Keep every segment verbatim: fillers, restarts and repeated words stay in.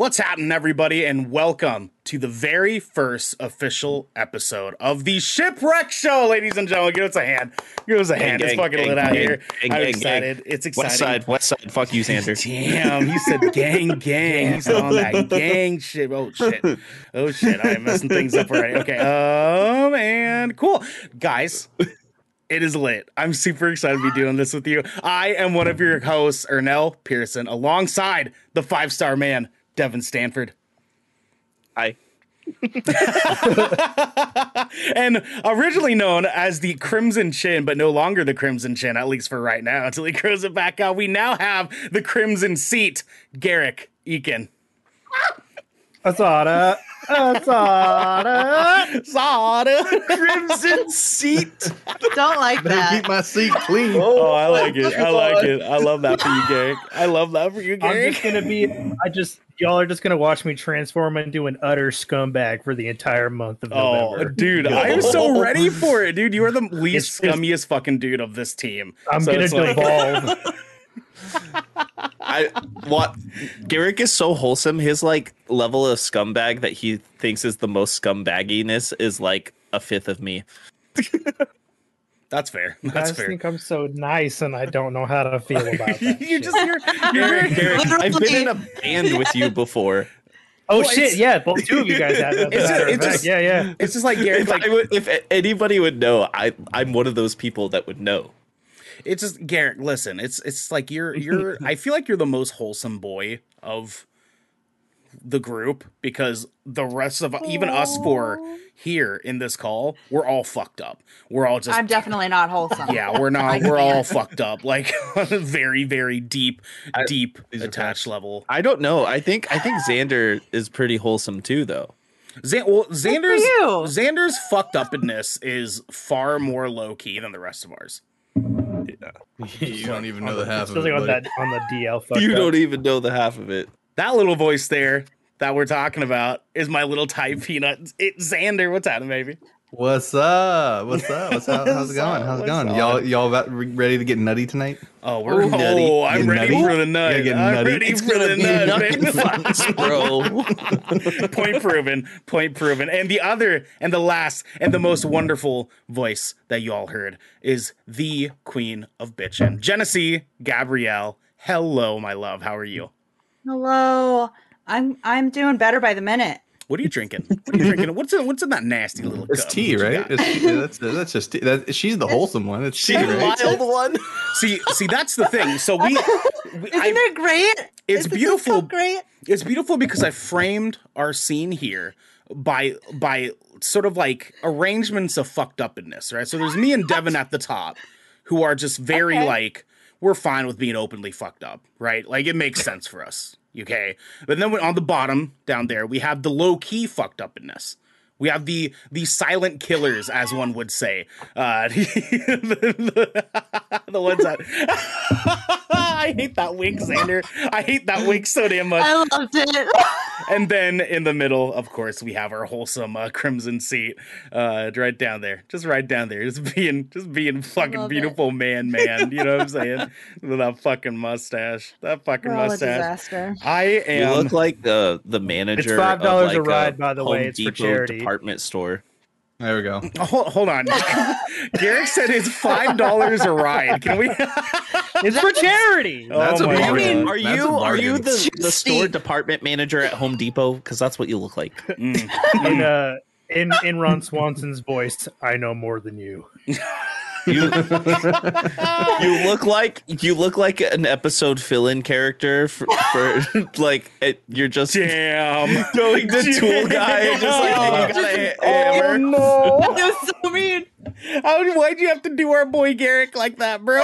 What's happening, everybody, and welcome to the very first official episode of the Shipwreck Show, ladies and gentlemen. Give us a hand. Give us a hand. Gang, it's gang, fucking gang, lit gang, out gang, here. Gang, I'm gang, excited. Gang. It's exciting. West side, west side. Fuck you, Xander. Damn, he said gang, gang. He's on that gang shit. Oh, shit. Oh, shit. I'm messing things up already. Okay. Um, and cool. Guys, it is lit. I'm super excited to be doing this with you. I am one of your hosts, Ernell Pearson, alongside the five-star man, Devin Stanford. Hi. And originally known as the Crimson Chin, but no longer the Crimson Chin, at least for right now, until he grows it back out. We now have the Crimson Seat, Garrick Eakin. Asada. Asada. Asada. Crimson Seat. Don't like that. Keep my seat clean. Oh, oh, I like it. I like it. I love that for you, Garrick. I love that for you, Garrick. I'm just going to be, I just, y'all are just going to watch me transform into an utter scumbag for the entire month of November. Oh, dude, I am so ready for it, dude. You are the least scummiest fucking dude of this team. I'm so going to devolve. Like... I what Garrick is so wholesome. His like level of scumbag that he thinks is the most scumbagginess is like a fifth of me. That's fair. That's I fair. I think I'm so nice, and I don't know how to feel about that. You just you're, you're Garrick. I've been in a band with you before. Oh well, shit! Yeah, both two of you guys have that. It's just, it just, yeah, yeah. It's just like Garrick. If, like, would, if anybody would know, I I'm one of those people that would know. It's just Garrick. Listen, it's it's like you're you're. I feel like you're the most wholesome boy of the group because the rest of even Aww. us four here in this call, we're all fucked up. We're all just. I'm definitely not wholesome. Yeah, we're not. We're all fucked up. Like on a very very deep I, deep attached level. I don't know. I think I think Xander is pretty wholesome too, though. Z- well, Xander's Xander's fucked upness is far more low key than the rest of ours. Yeah. You don't even know the half of it. On that, on the D L you don't even know the half of it. That little voice there that we're talking about is my little Thai peanut. It, Xander, what's happening, baby? What's up? What's up? What's up? How's it going? How's it going? Y'all, y'all about ready to get nutty tonight? Oh, we're oh, nutty. Oh, I'm ready nutty? for the nut. I'm nutty. ready it's for the nut, baby. Bro. Point proven. Point proven. And the other, and the last, and the most wonderful voice that y'all heard is the Queen of Bitchin', Jenesy Gabrielle. Hello, my love. How are you? Hello. I'm I'm doing better by the minute. What are you drinking? What are you drinking? What's in, what's in that nasty little cup? It's tea, right? It's, yeah, that's, that's just tea. That, she's the wholesome one. It's tea, right? She's the mild one. See, see, that's the thing. So we, we isn't I, it great? It's Isn't beautiful. It so great? It's beautiful because I framed our scene here by by sort of like arrangements of fucked up in this, right? So there's me and Devin at the top, who are just very okay. like we're fine with being openly fucked up, right? Like it makes sense for us. Okay, but then on the bottom down there, we have the low key fucked up in this. We have the the silent killers, as one would say. Uh, the, the, the ones that I hate that wink, Xander. I hate that wink so damn much. I loved it. And then in the middle, of course, we have our wholesome uh, Crimson Seat uh, right down there. Just right down there. Just being just being fucking beautiful it. man, man. You know what I'm saying? With that fucking mustache. That fucking We're mustache. I am. You look like the, the manager. It's five dollars of like a ride, a by the Home way. It's Depot for charity. Department store. There we go. Oh, hold, hold on. Garrick said it's five dollars a ride. Can we? It's for charity. That's oh what I mean. Are that's you are you the, the store department manager at Home Depot? Because that's what you look like. Mm. In, uh, in in Ron Swanson's voice, I know more than you. You, you look like you look like an episode fill-in character for, for like it, you're just damn going the damn. tool guy and just like oh, you got a hammer. No, that was so mean. How, why'd you have to do our boy Garrick like that, bro?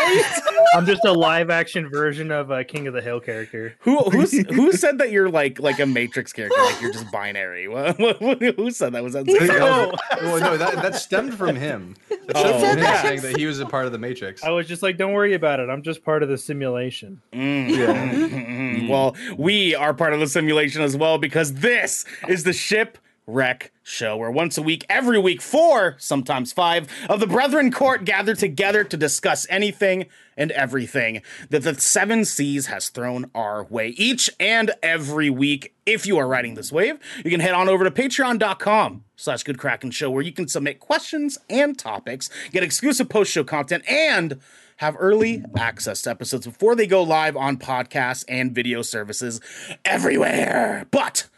I'm just a live action version of a King of the Hill character. Who who's, who said that you're like like a Matrix character? Like you're just binary. What, what, who said that? Was that? Oh, well, no, that that stemmed from him. That stemmed oh, from him yeah. saying that he was a part of the Matrix. I was just like, don't worry about it. I'm just part of the simulation. Mm. Yeah. Mm-hmm. Well, we are part of the simulation as well because this is the ship. Shipwreck Show, where once a week, every week, four, sometimes five, of the Brethren Court gather together to discuss anything and everything that the Seven Seas has thrown our way each and every week. If you are riding this wave, you can head on over to patreon.com slash Good Kraken Show, where you can submit questions and topics, get exclusive post-show content, and have early access to episodes before they go live on podcasts and video services everywhere. But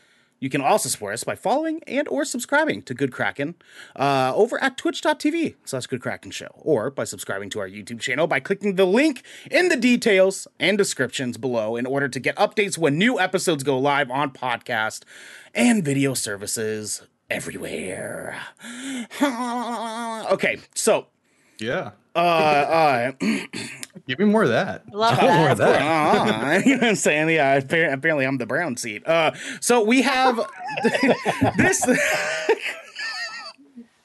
you can also support us by following and or subscribing to Good Kraken uh, over at twitch.tv slash Good Kraken Show, or by subscribing to our YouTube channel by clicking the link in the details and descriptions below in order to get updates when new episodes go live on podcast and video services everywhere. Okay, so... yeah. Uh, uh, Give me more of that. Love that. More of that. Uh, you know what I'm saying? Yeah, apparently I'm the brown seat. Uh, so we have this.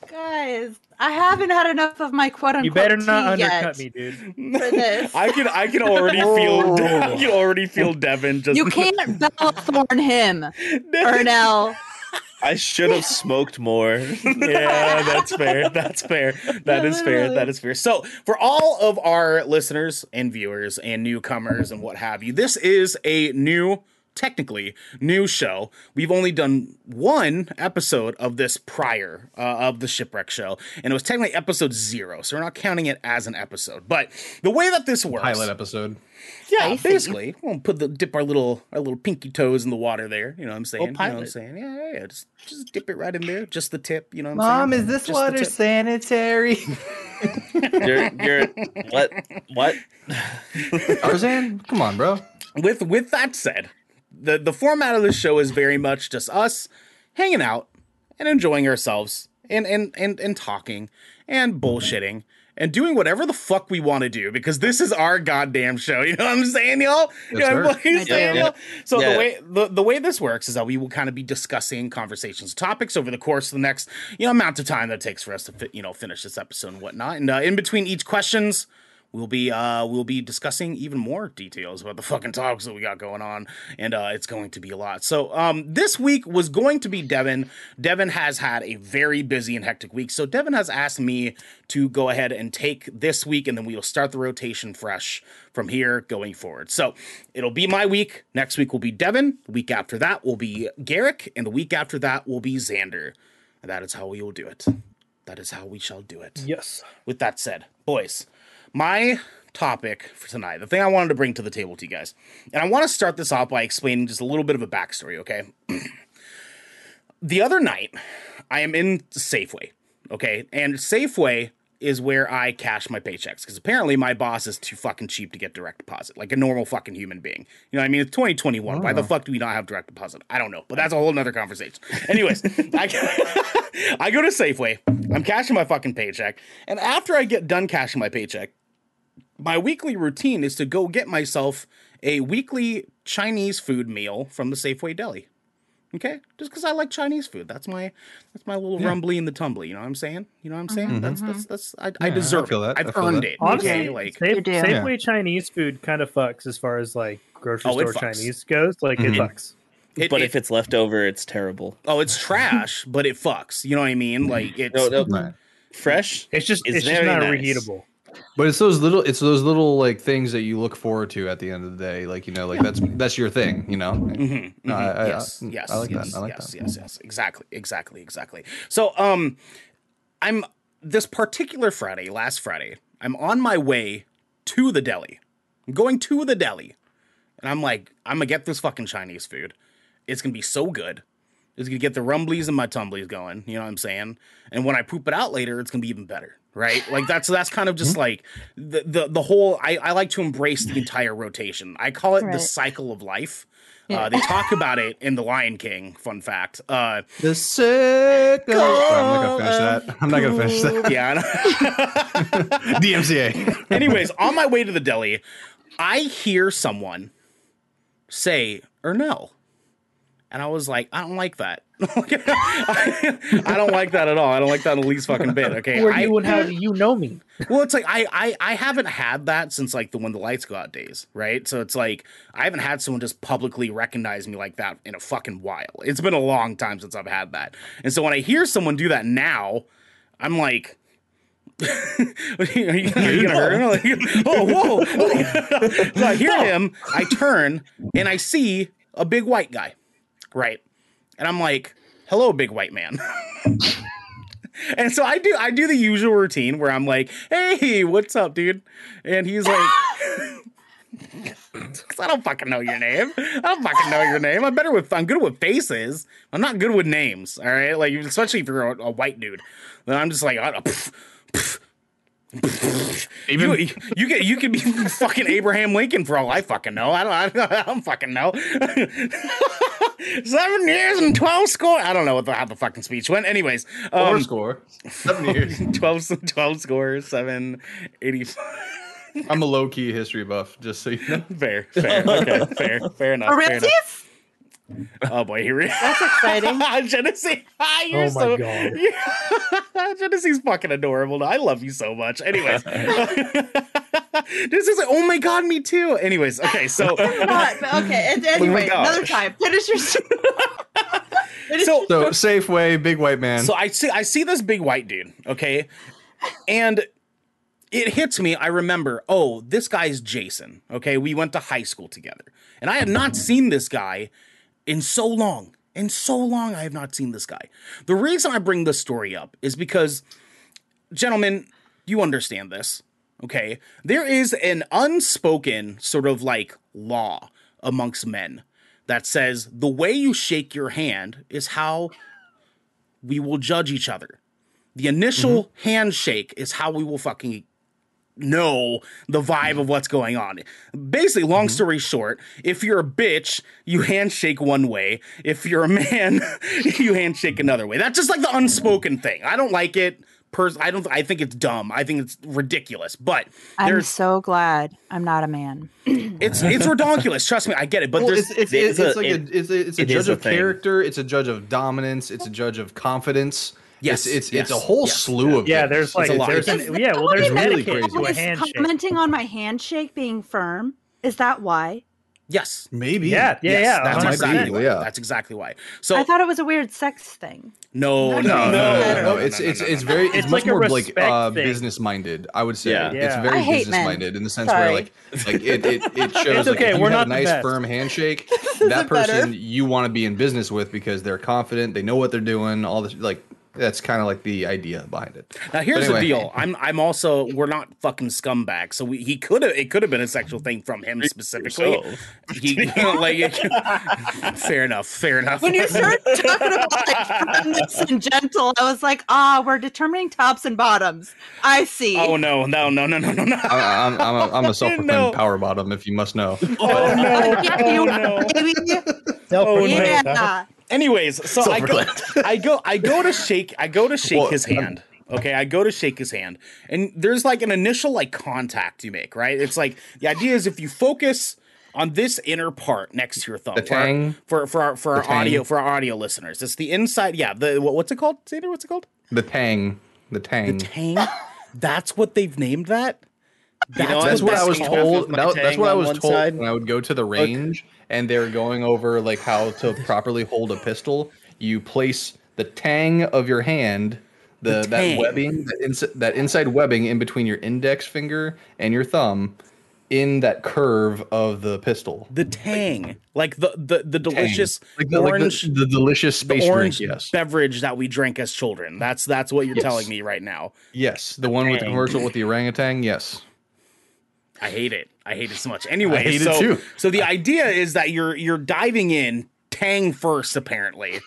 Guys, I haven't had enough of my quote unquote. You better not undercut yet. me, dude. For this. I can I can already feel I can already feel Devin just You can't Bellthorn him. Ernell. I should have smoked more. Yeah, that's fair. That's fair. That is fair. That is fair. So for all of our listeners and viewers and newcomers and what have you, this is a new, technically new show. We've only done one episode of this prior uh, of the Shipwreck Show, and it was technically episode zero. So we're not counting it as an episode. But the way that this works. Pilot episode. Yeah, basically, we'll put the dip our little our little pinky toes in the water there. You know what I'm saying? Oh, pilot. You know what I'm saying? Yeah, yeah, yeah. Just, just dip it right in there. Just the tip. You know what I'm Mom, saying? Mom, is this just water sanitary? you're, you're, what? What? Tarzan? Come on, bro. With with that said, the the format of this show is very much just us hanging out and enjoying ourselves and and and and talking and bullshitting. And doing whatever the fuck we want to do, because this is our goddamn show. You know what I'm saying, y'all? You know what I'm saying, y'all? So yeah. the way the, the way this works is that we will kind of be discussing conversations, topics over the course of the next you know amount of time that it takes for us to fi- you know finish this episode and whatnot. And uh, in between each questions, we'll be uh, we'll be discussing even more details about the fucking topics that we got going on, and uh, it's going to be a lot. So um, this week was going to be Devin. Devin has had a very busy and hectic week, so Devin has asked me to go ahead and take this week, and then we will start the rotation fresh from here going forward. So it'll be my week. Next week will be Devin. The week after that will be Garrick, and the week after that will be Xander. And that is how we will do it. That is how we shall do it. Yes. With that said, boys, my topic for tonight, the thing I wanted to bring to the table to you guys, and I want to start this off by explaining just a little bit of a backstory, okay? The other night, I am in Safeway, okay? And Safeway is where I cash my paychecks, because apparently my boss is too fucking cheap to get direct deposit, like a normal fucking human being. You know what I mean? It's twenty twenty-one. Oh. Why the fuck do we not have direct deposit? I don't know, but that's a whole nother conversation. Anyways, I, I go to Safeway, I'm cashing my fucking paycheck, and after I get done cashing my paycheck, my weekly routine is to go get myself a weekly Chinese food meal from the Safeway deli. Okay, just because I like Chinese food, that's my that's my little yeah. rumbly in the tumbly. You know what I'm saying? You know what I'm saying? Mm-hmm. That's that's that's I, yeah, I deserve I feel that. I've I feel earned that. it. Honestly, okay, like Safe, Safeway yeah. Chinese food kind of fucks as far as like grocery oh, store Chinese goes. Like mm-hmm. it fucks. It, but it, if it's left over, it's terrible. Oh, it's trash, but it fucks. You know what I mean? Like it's no, no, right. fresh. It's just it's, it's just not nice. reheatable. But it's those little, it's those little like things that you look forward to at the end of the day, like you know, like that's that's your thing, you know. Mm-hmm, no, mm-hmm. I, I, yes, I, yes, I like yes, that. I like yes, that. yes, yes, exactly, exactly, exactly. So, um, I'm this particular Friday, last Friday, I'm on my way to the deli. I'm going to the deli, and I'm like, I'm gonna get this fucking Chinese food. It's gonna be so good. It's gonna get the rumblies and my tumblies going. You know what I'm saying? And when I poop it out later, it's gonna be even better. Right, like that's that's kind of just like the the, the whole. I, I like to embrace the entire rotation. I call it right. the cycle of life. Yeah. Uh, they talk about it in The Lion King. Fun fact: uh, the cycle. Oh, I'm not gonna finish that. I'm not gonna finish that. Yeah. D M C A. Anyways, on my way to the deli, I hear someone say Ernell, and I was like, I don't like that. I, I don't like that at all. I don't like that in the least fucking bit. Okay, or you I, would have you know me. Well, it's like I, I I haven't had that since like the when the lights go out days, right? So it's like I haven't had someone just publicly recognize me like that in a fucking while. It's been a long time since I've had that, and so when I hear someone do that now, I'm like. are you, are you gonna hurt him? Like, oh, whoa! So I hear him. I turn and I see a big white guy, right? And I'm like, "Hello, big white man." And so I do. I do the usual routine where I'm like, "Hey, what's up, dude?" And he's like. Cause I don't fucking know your name. I don't fucking know your name. I'm better with. I'm good with faces. I'm not good with names. All right, like especially if you're a, a white dude. Then I'm just like, oh, pff, pff, pff. Even you, you, you get you could be fucking Abraham Lincoln for all I fucking know. I don't. I, I don't fucking know. Seven years and twelve score. I don't know what the, how the fucking speech went. Anyways, um, four score. Seven years. twelve. Twelve scores. Seven eighty-five. I'm a low key history buff, just so you know. Fair, fair, okay, fair, fair enough. Fair enough. Oh boy, here we go. That's exciting. Jenesy, ah, you're oh my so. God. You're, Jenesy's fucking adorable. I love you so much. Anyways, this is like, oh my god, me too. Anyways, okay, so. But, but okay, and anyway, oh another time. Finish your. Finish so, your... so Safeway, big white man. So I see, I see this big white dude. Okay, and. It hits me. I remember, oh, this guy's Jason. Okay, we went to high school together. And I have not seen this guy in so long. In so long, I have not seen this guy. The reason I bring this story up is because, gentlemen, you understand this, okay? There is an unspoken sort of like law amongst men that says the way you shake your hand is how we will judge each other. The initial mm-hmm. handshake is how we will fucking... know the vibe of what's going on. Basically, long mm-hmm. story short, if you're a bitch, you handshake one way. If you're a man, you handshake another way. That's just like the unspoken thing. I don't like it. Pers- I don't. I think it's dumb. I think it's ridiculous. But I'm so glad I'm not a man. It's it's ridiculous. Trust me, I get it. But well, there's it's, it's, it's, it's a, like it, a, it's a, it's a it judge of a character. It's a judge of dominance. It's a judge of confidence. Yes, it's it's, yes. it's a whole yes. slew of yeah. It. There's like there's, there's an, yeah. Well, there's really crazy. Commenting on my handshake being firm, is that why? Yes, maybe. Yeah, yeah, yes, yeah. That's exactly why. Yeah. That's exactly why. So I thought it was a weird sex thing. No, no, no, no. no, no, no it's it's no, no, no, it's very. It's, it's much like more like uh, business minded. I would say yeah. Yeah. it's very business minded in the sense Sorry. where like like it it, it shows like okay, you have a nice firm handshake. That person you want to be in business with because they're confident, they know what they're doing, all this like. That's kind of like the idea behind it. Now here's anyway. the deal. I'm I'm also we're not fucking scumbags. So we, he could have it could have been a sexual thing from him specifically. He, like, fair enough. Fair enough. When you started talking about like friendless and gentle, I was like, ah, oh, we're determining tops and bottoms. I see. Oh no, no, no, no, no, no, no. I, I'm I'm a, I'm a self-proclaimed no. power bottom, if you must know. Oh no, oh, no. Baby. Oh, yeah. No. Anyways, so I go, I go, I go to shake, I go to shake well, his hand. Okay, I go to shake his hand, and there's like an initial like contact you make, right? It's like the idea is if you focus on this inner part next to your thumb, the tang, for for our, for our audio for our audio listeners, it's the inside. Yeah, the what's it called, Xander? What's it called? The tang, the tang, the tang. That's what they've named that. That's, you know, that's what I was told. That, that's what I was told side. when I would go to the range, okay. and they're going over like how to properly hold a pistol. You place the tang of your hand, the, the that webbing, that, ins- that inside webbing in between your index finger and your thumb, in that curve of the pistol. The tang, like, like the the the delicious like the, orange, like the, the delicious space the orange drink, yes. beverage that we drank as children. That's that's what you're yes. telling me right now. Yes, the, the one tang. with the commercial with the orangutan. Yes. I hate it. I hate it so much. Anyway, so, so the idea is that you're you're diving in tang first, apparently.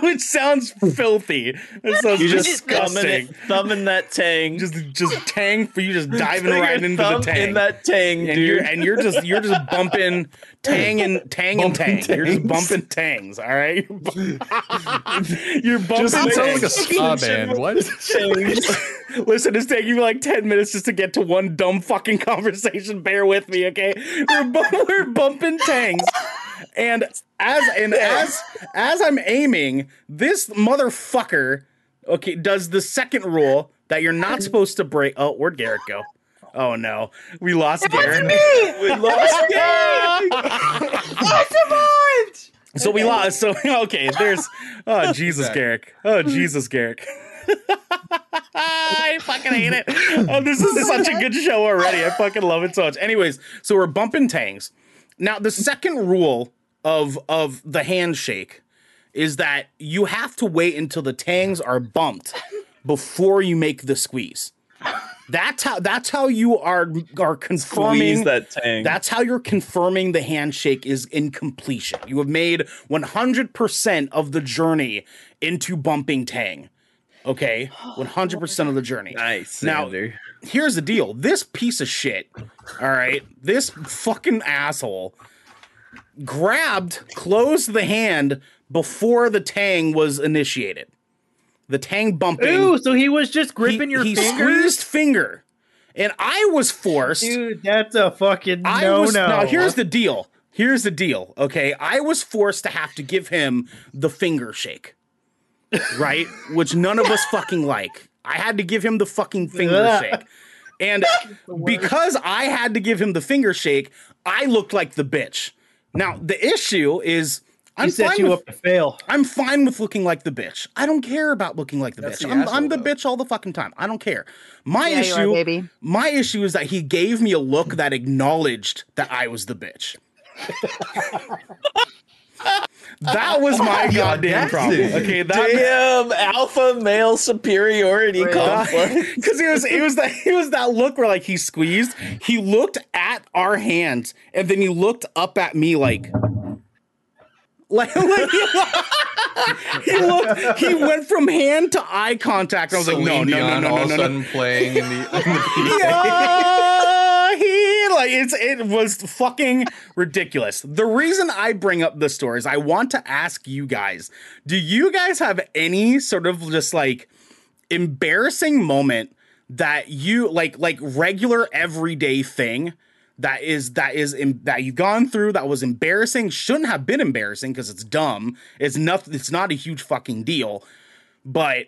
Which sounds filthy. It sounds you just disgusting. Thumbing, thumbing that tang, just just tang for you, just diving just right into the tang. In that tang, and dude. You're, and you're just you're just bumping tang and tang bumping and tang. Tangs. You're just bumping tangs. All right, you're bumping. It sounds like a ska band. What? Listen, it's taking me like ten minutes just to get to one dumb fucking conversation. Bear with me, okay? We're, bu- we're bumping tangs. And as and yeah. as as I'm aiming, this motherfucker okay does the second rule that you're not supposed to break. Oh, where'd Garrick go? Oh no, we lost it Garrick. Wasn't me. We lost Garrick. I survived. So we lost. So okay, there's. Oh Jesus, Garrick. Oh Jesus, Garrick. I fucking hate it. Oh, this is such a good show already. I fucking love it so much. Anyways, so we're bumping tangs. Now, the second rule of of the handshake is that you have to wait until the tangs are bumped before you make the squeeze. That's how that's how you are are confirming that tang. That's how you're confirming the handshake is in completion. You have made one hundred percent of the journey into bumping tang. Okay, one hundred percent of the journey. Nice. Now, Xander, here's the deal. This piece of shit, all right, this fucking asshole grabbed, closed the hand before the tang was initiated. The tang bumping. Ooh, so he was just gripping he, your he finger? He squeezed finger. And I was forced. Dude, that's a fucking no-no. Now, here's the deal. Here's the deal, okay? I was forced to have to give him the finger shake. Right? Which none of us fucking like. I had to give him the fucking finger shake. And because I had to give him the finger shake, I looked like the bitch. Now, the issue is I'm, set fine, you with, up to fail. I'm fine with looking like the bitch. I don't care about looking like the That's bitch. The I'm, I'm the though. bitch all the fucking time. I don't care. My yeah, issue, you are, baby. My issue is that he gave me a look that acknowledged that I was the bitch. That was my goddamn problem. Okay, that damn ma- alpha male superiority really? complex. Because it was it was that it was that look where like he squeezed, he looked at our hands, and then he looked up at me like, like, like he, he looked. He went from hand to eye contact. I was Celine like, no, Dion no, no, no, no, no, all no. sudden playing in the. In the yeah, he. Like it's it was fucking ridiculous. The reason I bring up this story is I want to ask you guys, do you guys have any sort of just like embarrassing moment that you like like regular everyday thing that is that is in, that you've gone through that was embarrassing, shouldn't have been embarrassing because it's dumb. It's nothing, it's not a huge fucking deal. But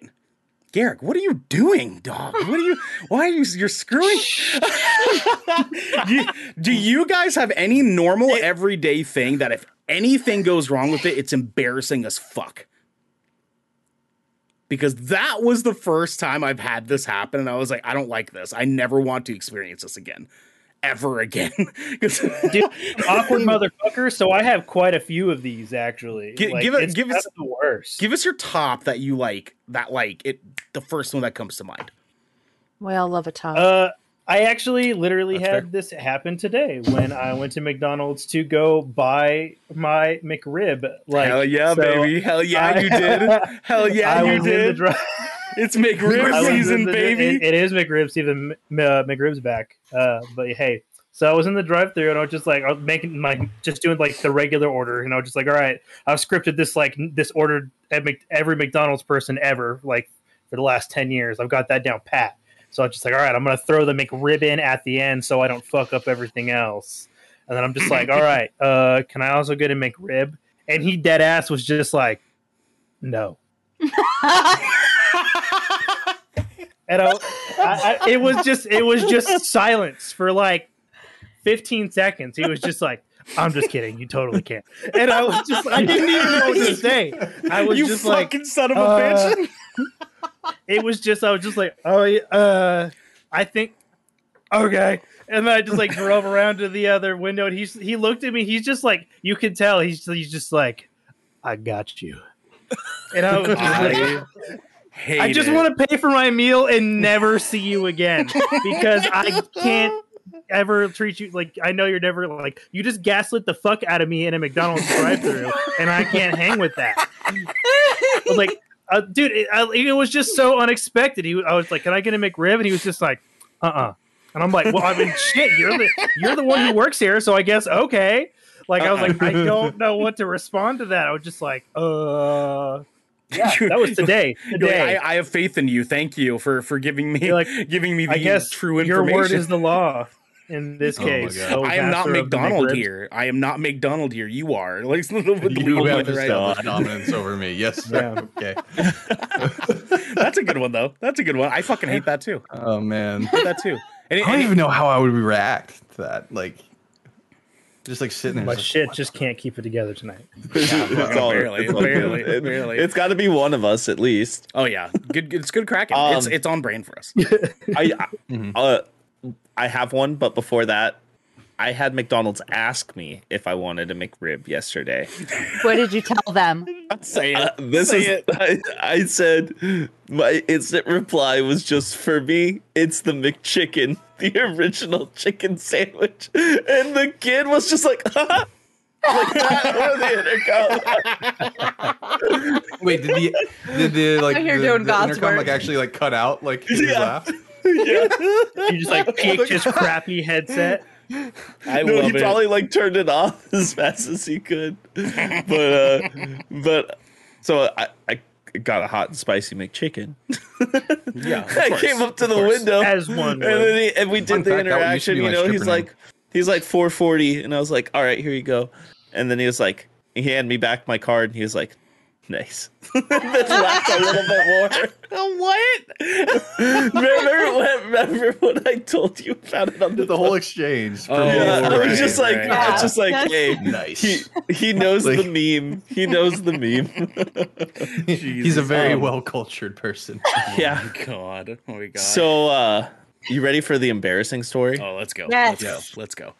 Garrick, what are you doing, dog? What are you? Why are you? You're screwing. you, do you guys have any normal, everyday thing that if anything goes wrong with it, it's embarrassing as fuck? Because that was the first time I've had this happen, and I was like, I don't like this. I never want to experience this again, ever again. Dude, awkward motherfucker. So I have quite a few of these actually. G- like, give it. Give us the worst. Give us your top that you like. That like it. The first one that comes to mind. We all love a top. Uh, I actually literally That's had fair. this happen today when I went to McDonald's to go buy my McRib. Like, hell yeah, so baby! Hell yeah, I, you did! Hell yeah, I you did! Dri- it's McRib season, the, baby! It, it is McRib season. Uh, McRib's back. Uh, but hey, so I was in the drive-thru and I was just like, I was making my, just doing like the regular order, and I was just like, all right, I've scripted this like this order at Mc- every McDonald's person ever, like. For the last ten years, I've got that down pat. So I'm just like, all right, I'm going to throw the McRib in at the end so I don't fuck up everything else. And then I'm just like, all right, uh, can I also get a McRib? And he dead ass was just like, no. and I, I, I, it was just, it was just silence for like fifteen seconds. He was just like, I'm just kidding. You totally can't. And I was just, I didn't even know what to say. I was you just like, you fucking son of a uh, bitch. It was just, I was just like, oh, uh, I think, okay. And then I just like drove around to the other window and he's, he looked at me. He's just like, you can tell. He's, he's just like, I got you. And I was just I like, I just it. want to pay for my meal and never see you again because I can't ever treat you like, I know you're never like, you just gaslit the fuck out of me in a McDonald's drive-thru and I can't hang with that. But like, Uh, dude, it, I, it was just so unexpected. He, I was like, "Can I get a McRib?" And he was just like, "Uh-uh." And I'm like, "Well, I mean, shit, you're the you're the one who works here, so I guess okay." Like, uh-uh. I was like, I don't know what to respond to that. I was just like, "Uh." Yeah, that was today. Today, I, I have faith in you. Thank you for for giving me like, giving me the I guess true information. Your word is the law. in this oh case. So I am not McDonald here. I am not McDonald here. You are. Like, you have right dominance over me. Yes. Yeah. Okay. That's a good one, though. That's a good one. I fucking hate that, too. Oh, man. I that, too. And it, I don't even know how I would react to that. Like, just like sitting there. My shit just can't keep it together tonight. Barely, barely, barely. It's got to be one of us at least. Oh yeah, good. It's good cracking. Um, it's it's on brand for us. I I, mm-hmm. uh, I have one, but before that, I had McDonald's ask me if I wanted a McRib yesterday. What did you tell them? Say it. Uh, this Say is. It. I, I said my instant reply was just for me. It's the McChicken. The original chicken sandwich, and the kid was just like, ah! Like that or the intercom. Wait, did the did the like the, the intercom like actually like cut out like his yeah. laugh? Yeah, he just like peeked his crappy headset. I no, love he it. Probably like turned it off as fast as he could. But uh, but so I. I got a hot and spicy McChicken. Yeah, of course, I came up to the course. window as one, and, then he, and we did Fun the fact, interaction. You, you know, he's name. like, he's like four forty, and I was like, all right, here you go. And then he was like, he handed me back my card, and he was like, nice. Then laughed a little bit more. What? remember, when, remember when I told you about it? On the, the whole exchange. Oh, yeah, right, I was just like, right. I was just like, hey, nice. He he knows like, the meme. He knows the meme. He's a very um, well cultured person. Yeah. Oh my God. Oh my God. So, uh, you ready for the embarrassing story? Oh, let's go. Yes. Let's go. Let's go.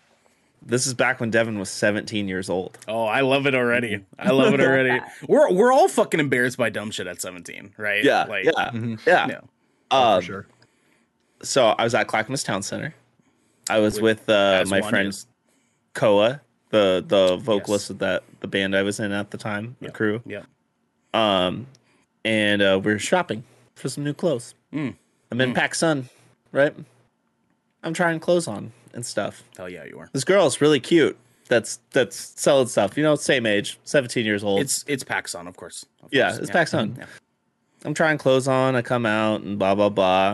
This is back when Devin was seventeen years old. Oh, I love it already. I love it already. We're we're all fucking embarrassed by dumb shit at seventeen, right? Yeah, like, yeah, mm-hmm. yeah. No. Um, for sure. So I was at Clackamas Town Center. I was with, with uh, my friend is. Koa, the the vocalist yes. of that the band I was in at the time, the yeah. crew. Yeah. Um, and uh, we were shopping for some new clothes. Mm. I'm in mm. PacSun, right? I'm trying clothes on. And stuff. Hell yeah, you are. This girl is really cute. That's that's selling stuff. You know, same age, seventeen years old. It's it's PacSun, of course. Of yeah, course. it's yeah. PacSun. Yeah. I'm trying clothes on. I come out and blah blah blah.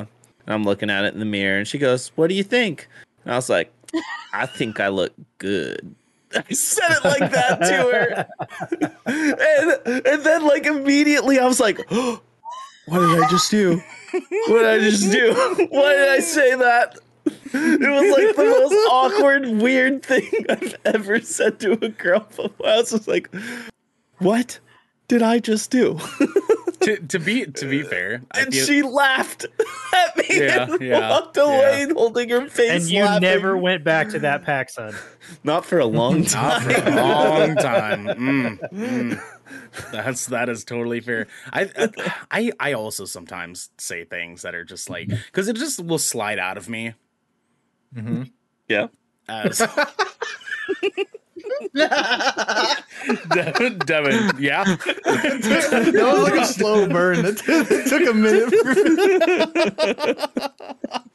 And I'm looking at it in the mirror, and she goes, "What do you think?" And I was like, "I think I look good." I said it like that to her, and and then like immediately I was like, oh, "What did I just do? What did I just do? Why did I say that?" It was like the most awkward, weird thing I've ever said to a girl before. I was just like, "What did I just do?" to, to be to be fair, and I feel... she laughed at me yeah, and yeah, walked away, yeah. holding her face. And you laughing. Never went back to that PacSun. Not for a long time. Not for a long time. Mm, mm. That's that is totally fair. I I I also sometimes say things that are just like because it just will slide out of me. Mm-hmm. Yeah. As... Devin, Devin, yeah. That was like a slow burn. It took a minute.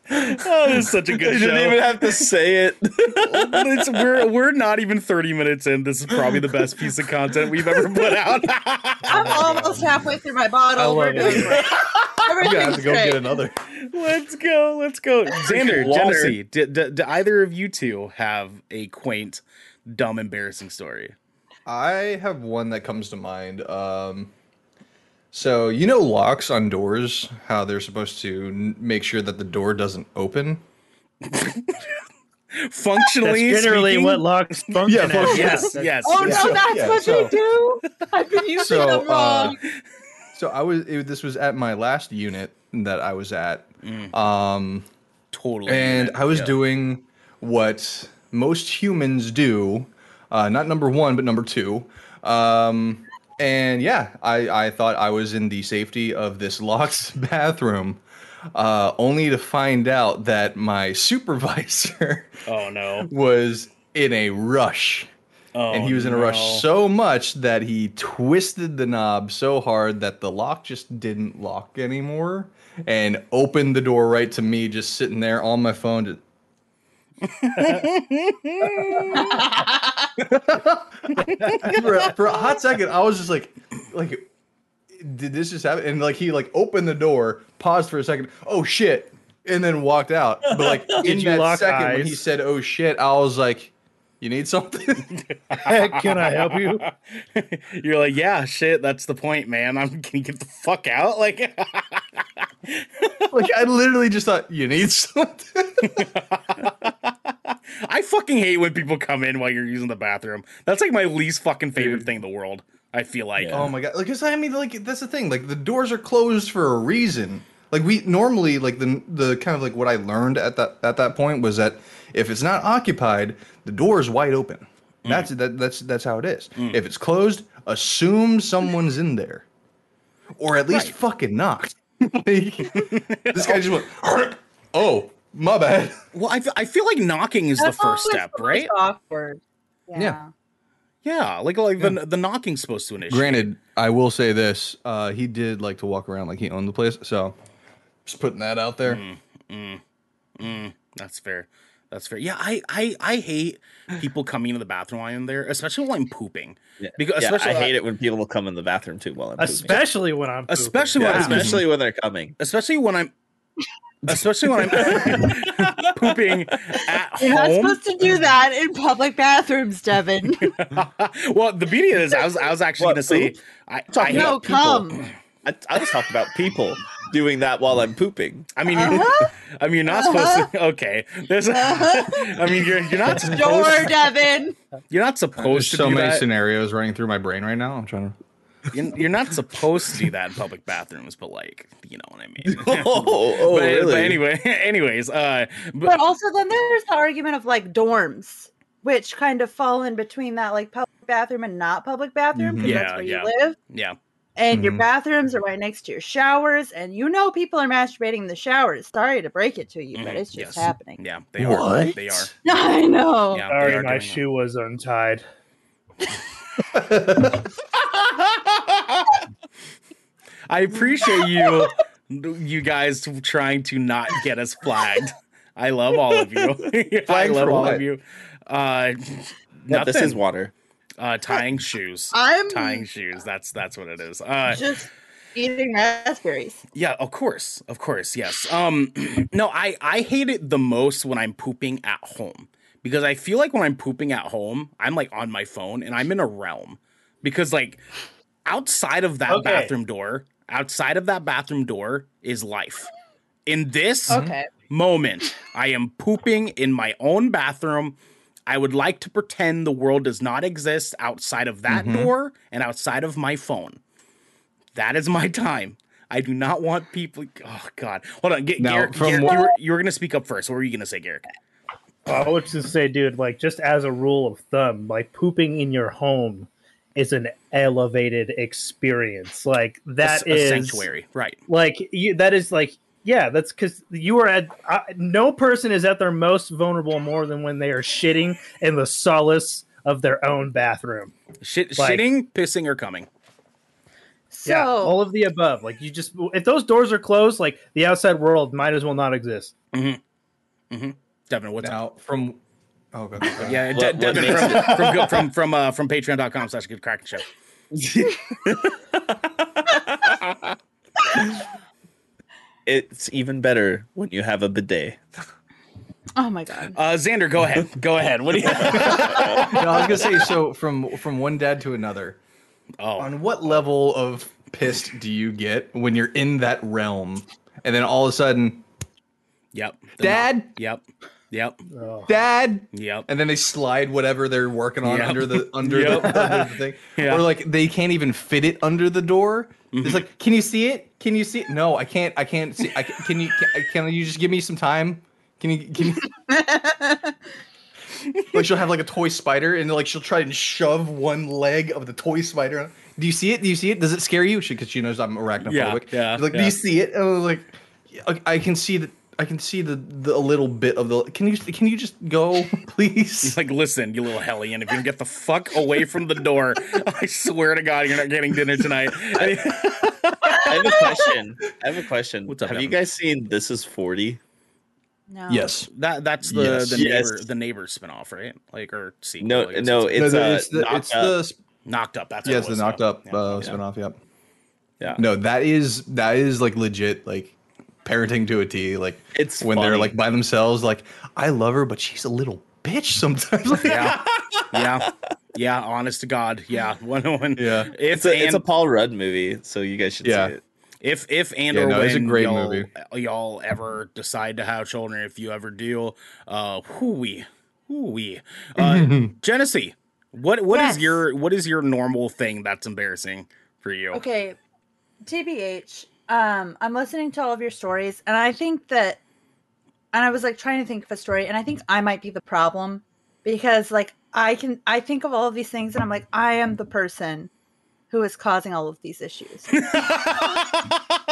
Oh, this is such a good you show. You didn't even have to say it. It's, we're, we're not even thirty minutes in. This is probably the best piece of content we've ever put out. I'm almost halfway through my bottle. We're doing great. I'm going to have to go great. get another. Let's go. Let's go. Xander, Jenesy, do, do, do either of you two have a quaint, dumb, embarrassing story? I have one that comes to mind. Um... So, you know locks on doors, how they're supposed to n- make sure that the door doesn't open? Functionally That's generally speaking, what locks function yeah, as. Yes, yes. Oh, yes. no, that's yeah, what so, they do? I've been using so, them wrong. Uh, so, I was, it, this was at my last unit that I was at. Mm. Um, totally. And I was yeah. doing what most humans do, uh, not number one, but number two. Um... And yeah, I, I thought I was in the safety of this locked bathroom, uh, only to find out that my supervisor oh, no. was in a rush. Oh, and he was in a no. rush so much that he twisted the knob so hard that the lock just didn't lock anymore and opened the door right to me just sitting there on my phone to... for, for a hot second I was just like like did this just happen, and like he like opened the door, paused for a second, oh shit, and then walked out. But like in that second eyes? when he said, "Oh shit," I was like, "You need something? Can I help you?" You're like, "Yeah, shit. That's the point, man. I'm gonna get the fuck out." Like, like I literally just thought, "You need something." I fucking hate when people come in while you're using the bathroom. That's like my least fucking favorite Dude. thing in the world. I feel like, yeah. oh my god, like I mean, like that's the thing. Like the doors are closed for a reason. Like we normally, like the the kind of like what I learned at that at that point was that if it's not occupied, the door is wide open. Mm. That's that that's that's how it is. Mm. If it's closed, assume someone's in there, or at least right. fucking knock. This guy just went, oh my bad. Well, I, I feel like knocking is that's the first step, right? Awkward. Yeah. yeah. Yeah, like like yeah. the the knocking's supposed to initiate. Granted, I will say this: uh, he did like to walk around like he owned the place. So, just putting that out there. Mm, mm, mm, that's fair. That's fair. Yeah, I I I hate people coming to the bathroom while I'm there, especially while I'm pooping. Yeah. Because yeah, especially I hate I, it when people will come in the bathroom too while I'm especially pooping. when I'm pooping. especially yeah, when especially I'm, when they're coming especially when I'm. Especially when I'm pooping at home. You're not supposed to do that in public bathrooms, Devin. Well, the beauty is, I was I was actually going to say, I, I no come. I, I was talking about people doing that while I'm pooping. I mean, uh-huh. I mean, you're not uh-huh. supposed to. Okay, there's. Uh-huh. I mean, you're you're not supposed. Sure, Devin. You're not supposed to. So do many that. scenarios running through my brain right now. I'm trying to. You're not supposed to do that in public bathrooms, but like, you know what I mean. Oh, oh but, really? But anyway, anyways. Uh, but, but also, then there's the argument of like dorms, which kind of fall in between that like public bathroom and not public bathroom, because yeah, that's where yeah. you live. Yeah. And mm-hmm. your bathrooms are right next to your showers, and you know people are masturbating in the showers. Sorry to break it to you, mm-hmm. but it's just yes. happening. Yeah, they are. What? They are. I know. Yeah, Sorry, my shoe that. was untied. I appreciate you, you guys trying to not get us flagged. I love all of you. I love all what? of you. Uh, no, this is water. Uh, tying shoes. I'm tying shoes. That's that's what it is. Uh, just eating raspberries. Yeah, of course, of course, yes. Um, no, I I hate it the most when I'm pooping at home. Because I feel like when I'm pooping at home, I'm like on my phone and I'm in a realm. Because like outside of that okay. bathroom door, outside of that bathroom door is life. In this okay. moment, I am pooping in my own bathroom. I would like to pretend the world does not exist outside of that mm-hmm. door and outside of my phone. That is my time. I do not want people. Oh, God. Hold on. Get, now, Garrick, from Garrick, what? You were, you were going to speak up first. What were you going to say, Garrick? I would just say, dude, like, just as a rule of thumb, like, pooping in your home is an elevated experience. Like, that a, is... a sanctuary, right. Like, you, that is, like, yeah, that's because you are at... I, no person is at their most vulnerable more than when they are shitting in the solace of their own bathroom. Shit, like, shitting, pissing, or coming. So, yeah, all of the above. Like, you just... If those doors are closed, like, the outside world might as well not exist. Mm-hmm. Mm-hmm. Devin, what's now, up? From oh god, god. yeah, De- what, Devin what from, from, from from from uh, from Patreon dot com slash Good Kraken Show. It's even better when you have a bidet. Oh my god, uh, Xander, go ahead, go ahead. What do you? No, I was gonna say. So from from one dad to another. Oh, on what level of pissed do you get when you're in that realm, and then all of a sudden, yep, dad, not, yep. Yep. Oh. Dad. Yep. And then they slide whatever they're working on yep. under the under yep. the, the thing, yeah. or like they can't even fit it under the door. Mm-hmm. It's like, can you see it? Can you see it? No, I can't. I can't see. I can, can you? Can, can you just give me some time? Can you? Can you? Like she'll have like a toy spider, and like she'll try and shove one leg of the toy spider. On. Do you see it? Do you see it? Does it scare you? She, because she knows I'm arachnophobic. Yeah. yeah like, yeah. do you see it? And I'm like, I can see that. I can see the, the a little bit of the. Can you can you just go, please? He's like, listen, you little hellion, if you can get the fuck away from the door, I swear to God, you're not getting dinner tonight. I have a question. I have a question. What's up? Have Evan? you guys seen This Is forty? No. Yes. That that's the yes. the neighbor yes. the neighbor spinoff, right? Like or sequel. No, like, no, it's, no, it's, uh, it's the sp- knocked up. That's yes, what it was, the knocked so. up yeah. uh, yeah. spinoff. Yep. Yeah. No, that is that is like legit, like. parenting to a T. Like it's when funny. They're like by themselves. Like I love her, but she's a little bitch sometimes. Like, yeah, yeah, yeah. Honest to God, yeah. One one. Yeah, it's a, and, it's a Paul Rudd movie, so you guys should yeah. see it. If if and yeah, or no, when a great y'all, movie. y'all ever decide to have children, if you ever do, uh, hoo-wee, hoo-wee. Uh, Jenesy, what what yes. is your what is your normal thing that's embarrassing for you? Okay, T B H, um, I'm listening to all of your stories, and I think that, and I was like trying to think of a story, and I think I might be the problem because like I can I think of all of these things, and I'm like I am the person who is causing all of these issues. so, I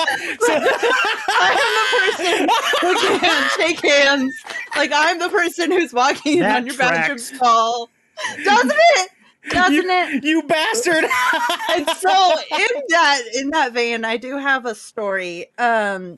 am the person who can't shake hands. Like, I'm the person who's walking that down your bathroom stall. Doesn't it? Doesn't you, it? You bastard! And so, in that, in that vein, I do have a story. Um,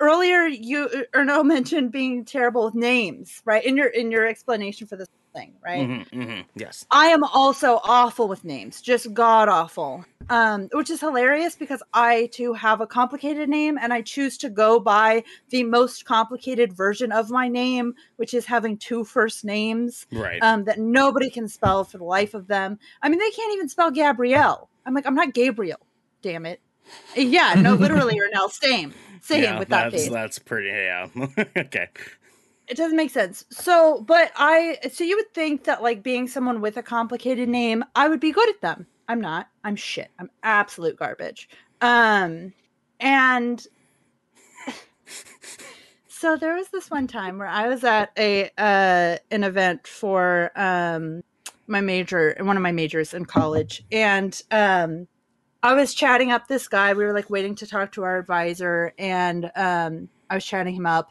earlier, you, Ernell mentioned being terrible with names, right? In your, in your explanation for this thing, right? Mm-hmm, mm-hmm, yes. I am also awful with names, just god awful. Um, which is hilarious because I too have a complicated name and I choose to go by the most complicated version of my name, which is having two first names, right? Um, that nobody can spell for the life of them. I mean, they can't even spell Gabrielle. I'm like, I'm not Gabriel, damn it. Yeah, no, literally, or now same, same yeah, with that case. That's pretty, yeah, okay. It doesn't make sense. So, but I, so you would think that like being someone with a complicated name, I would be good at them. I'm not, I'm shit. I'm absolute garbage. Um, and so there was this one time where I was at a, uh, an event for, um, my major, one of my majors in college. And, um, I was chatting up this guy. We were like waiting to talk to our advisor and, um, I was chatting him up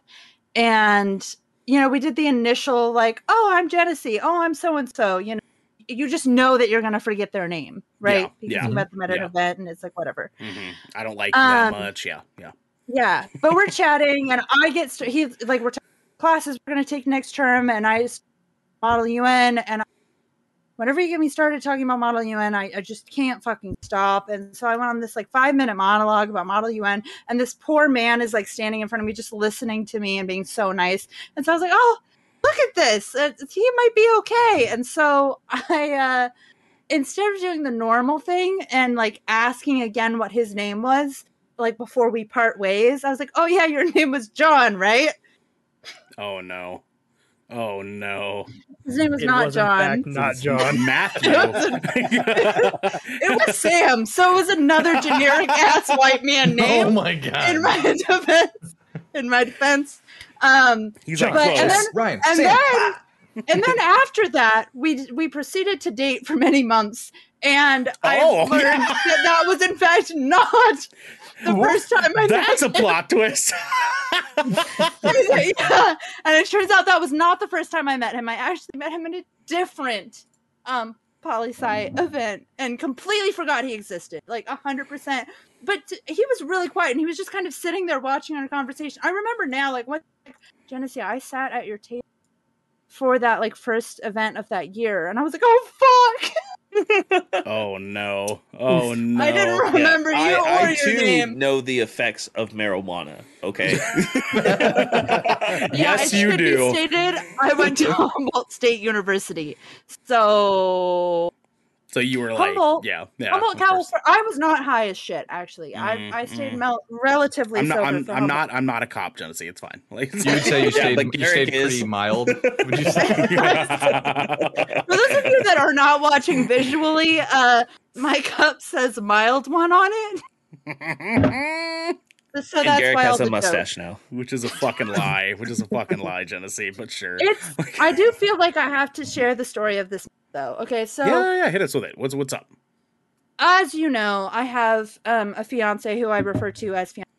and, you know, we did the initial like, oh, I'm Jenesy. Oh, I'm so-and-so. You know, you just know that you're going to forget their name, right? Yeah, because yeah, you met them at an yeah. event and it's like, whatever. Mm-hmm. I don't like um, that much. Yeah. Yeah. Yeah. But we're chatting and I get, st- he's like, we're talking classes we're going to take next term and I Model U N and I, whenever you get me started talking about Model U N, I, I just can't fucking stop. And so I went on this like five minute monologue about Model U N and this poor man is like standing in front of me, just listening to me and being so nice. And so I was like, oh, look at this. Uh, he might be okay. And so I, uh, instead of doing the normal thing and like asking again what his name was, like before we part ways, I was like, oh yeah, your name was John, right? Oh no. Oh no! His name was it not was John. Not John. Matthew. it, was an, it was Sam. So it was another generic ass white man name. Oh my god! In my defense, in my defense, um, he's but, close. And then, Ryan, and Sam. then, and then after that, we we proceeded to date for many months, and I oh, learned yeah. that that was in fact not the what? first time I. That's a plot twist. yeah. And it turns out that was not the first time I met him. I actually met him in a different um, poli-sci event and completely forgot he existed, like one hundred percent. But t- he was really quiet and he was just kind of sitting there watching our conversation. I remember now, like, what, like, Jenesy, I sat at your table for that, like, first event of that year. And I was like, oh, fuck. oh no! Oh no! I didn't remember yeah. you I, or I your name. I too know the effects of marijuana. Okay. yeah, yes, you do. Stated, I went to Humboldt State University, so. So you were like, Humboldt, yeah, yeah. Humboldt, California. I was not high as shit. Actually, mm-hmm. I I stayed mm-hmm. mel- relatively. I'm not. Sober I'm, for I'm not. I'm not a cop, Jenesy. It's fine. Like, you would say you stayed. Like, you stayed is. pretty mild. Would you say? For those of you that are not watching visually, uh, my cup says mild one on it. So and that's Garrick why has a mustache joke. now, which is a fucking lie. Which is a fucking lie, Jenesy. But sure, it's, I do feel like I have to share the story of this, though. Okay, so yeah, yeah, hit us with it. What's what's up? As you know, I have um, a fiance who I refer to as fiance,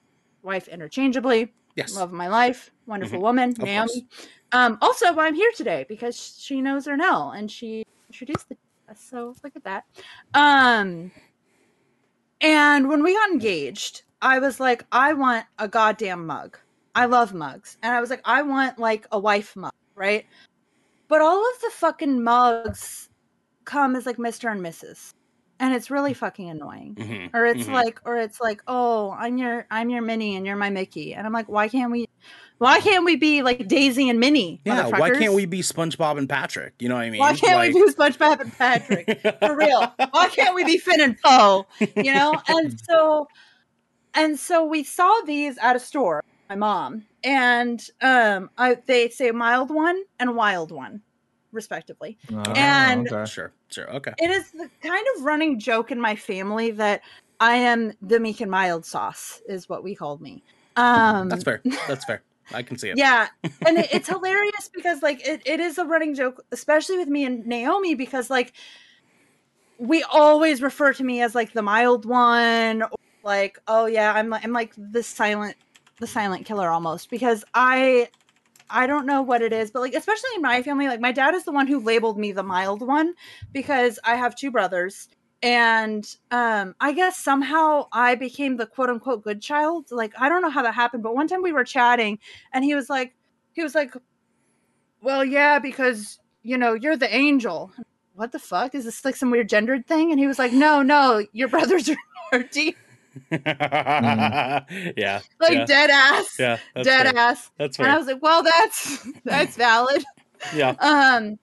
wife interchangeably. Yes, love of my life, wonderful mm-hmm. woman, of Naomi. Um, also, why I'm here today because she knows Ernell and she introduced us. So look at that. Um, and when we got engaged, I was like, I want a goddamn mug. I love mugs. And I was like, I want like a wife mug, right? But all of the fucking mugs come as like Mister and Missus And it's really fucking annoying. Mm-hmm. Or it's mm-hmm. like, or it's like, oh, I'm your, I'm your Minnie and you're my Mickey. And I'm like, why can't we, why can't we be like Daisy and Minnie? Yeah. Why can't we be SpongeBob and Patrick? You know what I mean? Why can't like... we be SpongeBob and Patrick? For real. Why can't we be Finn and Poe? You know? And so, and so we saw these at a store, my mom, and um, I, they say mild one and wild one, respectively. Oh, and okay. sure. Sure. Okay. It is the kind of running joke in my family that I am the meek and mild sauce is what we called me. Um, That's fair. That's fair. I can see it. Yeah. And it, it's hilarious because like it, it is a running joke, especially with me and Naomi, because like we always refer to me as like the mild one, or like, oh yeah, I'm like, I'm like the silent, the silent killer almost, because I, I don't know what it is, but like, especially in my family, like my dad is the one who labeled me the mild one because I have two brothers, and um, I guess somehow I became the quote unquote good child. Like, I don't know how that happened, but one time we were chatting and he was like, he was like, well, yeah, because you know, you're the angel. What the fuck? Is this like some weird gendered thing? And he was like, no, no, your brothers are dirty. mm. yeah like yeah. dead ass yeah dead fair. ass that's right. And I was like, well, that's that's valid. Yeah. Um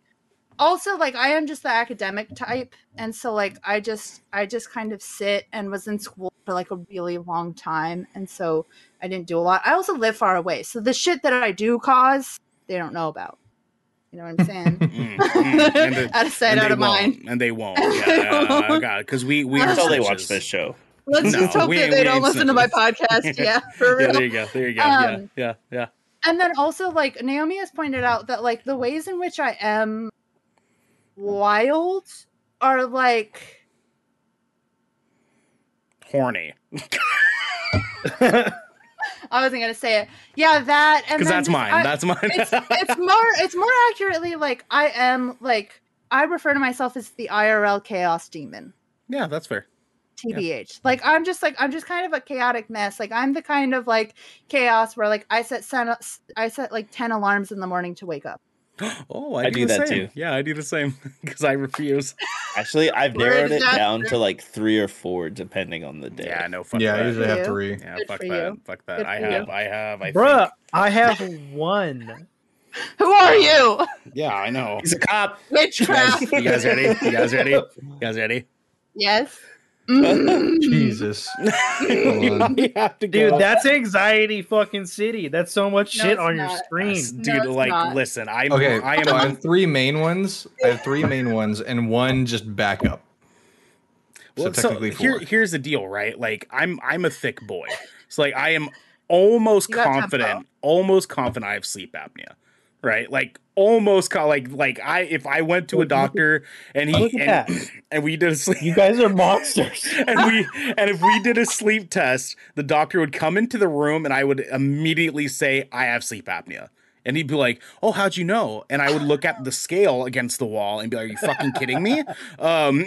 also, like, I am just the academic type, and so like I just I just kind of sit and was in school for like a really long time, and so I didn't do a lot. I also live far away, so the shit that I do cause, they don't know about. You know what I'm saying? mm, mm. Out of sight, out of mind. And they won't. Yeah. uh, God, because we we until they watch this show. Let's no, just hope that they don't listen to my podcast. Yeah, for real. Yeah, there you go. There you go. Um, yeah, yeah, yeah. And then also, like, Naomi has pointed out that, like, the ways in which I am wild are, like... horny. I wasn't going to say it. Yeah, that. Because that's mine. I, that's mine. it's, it's more, it's more accurately, like, I am, like, I refer to myself as the I R L chaos demon. Yeah, that's fair. T B H. Yeah. Like, I'm just like, I'm just kind of a chaotic mess. Like, I'm the kind of like chaos where like I set, sen- I set like ten alarms in the morning to wake up. Oh, I, I do, do that same. too. Yeah, I do the same because I refuse. Actually, I've narrowed it down to like three or four depending on the day. Yeah, I know. Yeah, that. I usually have three. Yeah, Good fuck that. You. Fuck that. Good I have, you. I have, I Bruh, think. I have one. Who are you? Yeah, I know. He's a cop. Witchcraft. You guys, you guys ready? You guys ready? You guys ready? Yes. Mm. Jesus. You have to go. Dude, that's anxiety fucking city. That's so much no, shit on not. your screen. Yes, dude, no, like not. listen, I'm okay. I am I have three main ones. I have three main ones and one just backup. Well, so technically so here, here's the deal, right? Like I'm I'm a thick boy. So like I am almost confident, almost confident I have sleep apnea. Right? Like almost call, like like I if I went to a doctor and he and, and we did a sleep you guys are monsters and we and if we did a sleep test, the doctor would come into the room and I would immediately say I have sleep apnea, and he'd be like, oh, how'd you know? And I would look at the scale against the wall and be like, are you fucking kidding me? Um,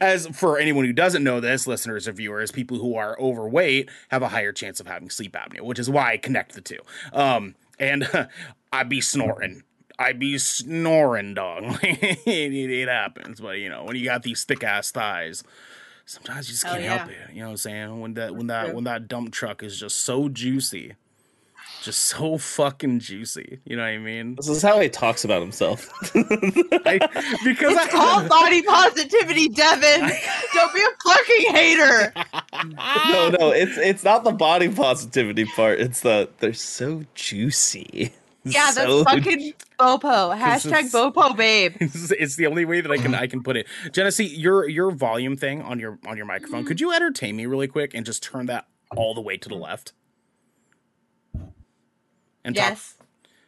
as for anyone who doesn't know this, listeners or viewers, people who are overweight have a higher chance of having sleep apnea, which is why I connect the two. Um, and uh, I be snoring. I be snoring, dog. it, it, it happens. But, you know, when you got these thick-ass thighs, sometimes you just can't oh, yeah. help it. You know what I'm saying? When that when that, when that dump truck is just so juicy. Just so fucking juicy. You know what I mean? This is how he talks about himself. I, because it's I, called body positivity, Devin. I, Don't be a fucking hater. No, no. It's it's not the body positivity part. It's the they're so juicy. Yeah, so that's fucking Bopo. Hashtag Bopo, babe. It's the only way that I can I can put it. Jenesy, your your volume thing on your on your microphone. Mm-hmm. Could you entertain me really quick and just turn that all the way to the left? And yes.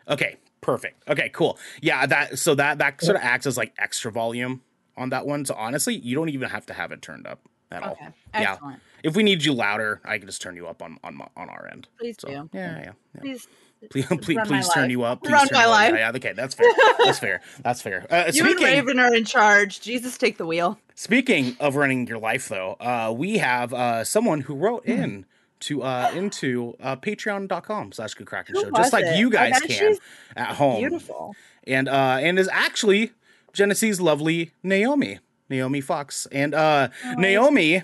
Talk. Okay. Perfect. Okay. Cool. Yeah. That. So that that sort of acts as like extra volume on that one. So honestly, you don't even have to have it turned up at okay. all. Excellent. Yeah. If we need you louder, I can just turn you up on on on our end. Please so, do. Yeah. Yeah. yeah. Please. Please, please, please turn life. you up. Please run my life. Yeah, okay, that's fair. That's fair. That's fair. Uh, you speaking, and Raven are in charge. Jesus, take the wheel. Speaking of running your life, though, uh, we have uh, someone who wrote mm. in. to uh into uh patreon.com slash good kraken show just like it? you guys can at home beautiful and uh and is actually Genesee's lovely Naomi Naomi Fox. And uh, oh. Naomi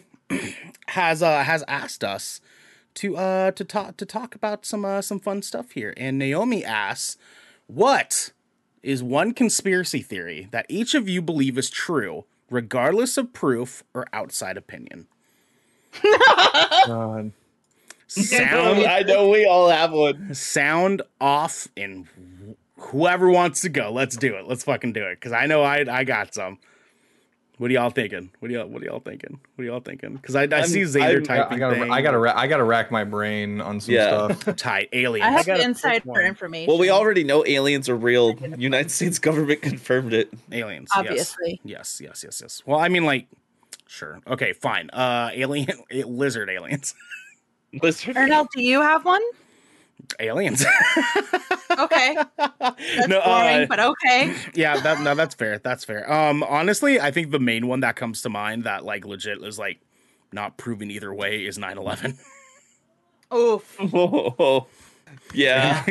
has uh, has asked us to uh to talk to talk about some uh, some fun stuff here. And Naomi asks, what is one conspiracy theory that each of you believe is true, regardless of proof or outside opinion? God. Sound. I know we all have one. Sound off, and whoever wants to go, let's do it. Let's fucking do it, because I know I I got some. What are y'all thinking? What are y'all What are y'all thinking? What are y'all thinking? Because I, I see Xander I'm, typing. I gotta, thing. I gotta, ra- I gotta rack my brain on some yeah. stuff. Tight aliens. I have I inside for information. Well, we already know aliens are real. United States government confirmed it. Aliens, obviously. Yes, yes, yes, yes. yes. Well, I mean, like, sure, okay, fine. Uh, alien, lizard aliens. Lizard. Ernell, do you have one? Aliens. Okay. That's no, boring, uh, but okay. Yeah, that, no, that's fair. That's fair. Um, honestly, I think the main one that comes to mind that like legit is like not proven either way is nine eleven. Oof. Oh. Yeah.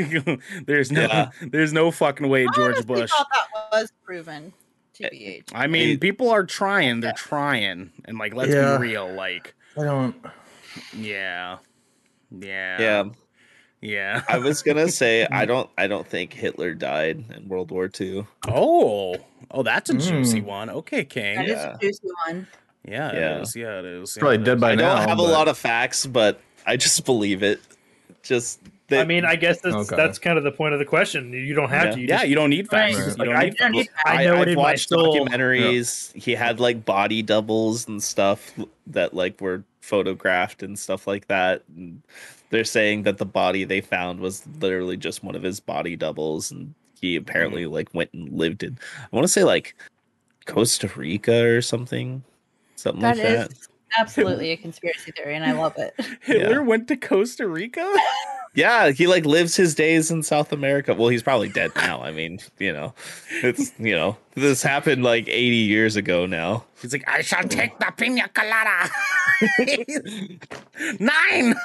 there's no yeah. there's no fucking way I George Bush. I thought that was proven to be H. I mean, people are trying, they're yeah. trying. And like let's yeah. be real, like I don't Yeah. Yeah. Yeah. Yeah, I was gonna say I don't. I don't think Hitler died in World War Two. Oh, oh, that's a juicy mm. one. Okay, King. That yeah. is a juicy one. Yeah, it yeah. is. Yeah, it is. Yeah, probably it dead is. by I now. I don't have but... a lot of facts, but I just believe it. Just. They... I mean, I guess that's okay. that's kind of the point of the question. You don't have yeah. to. You yeah, just... you don't need facts. Right. You don't I, need I, facts. I know I've it watched in my soul. Documentaries. Yeah. He had like body doubles and stuff that like were photographed and stuff like that. And they're saying that the body they found was literally just one of his body doubles, and he apparently like went and lived in, I want to say like Costa Rica or something, something that like that. That is absolutely a conspiracy theory, and I love it. Hitler yeah. went to Costa Rica? Yeah, he like lives his days in South America. Well, he's probably dead now. I mean, you know, it's you know, this happened like eighty years ago now. He's like, I shall take the pina colada. Nine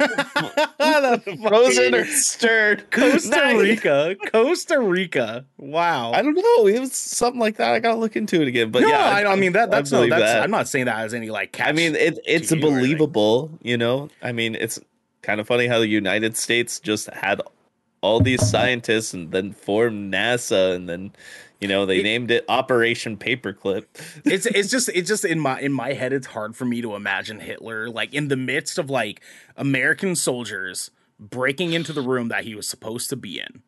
frozen or stirred. Costa Nine. Rica, Costa Rica. Wow, I don't know. It was something like that. I gotta look into it again. But no, yeah, I, I, I mean that. That's, I no, that's that. I'm not saying that as any like. Catch I mean, it, it's believable. You know, I mean, it's kind of funny how the United States just had all these scientists and then formed NASA, and then you know they it, named it Operation Paperclip. It's it's just it's just in my in my head it's hard for me to imagine Hitler like in the midst of like American soldiers breaking into the room that he was supposed to be in,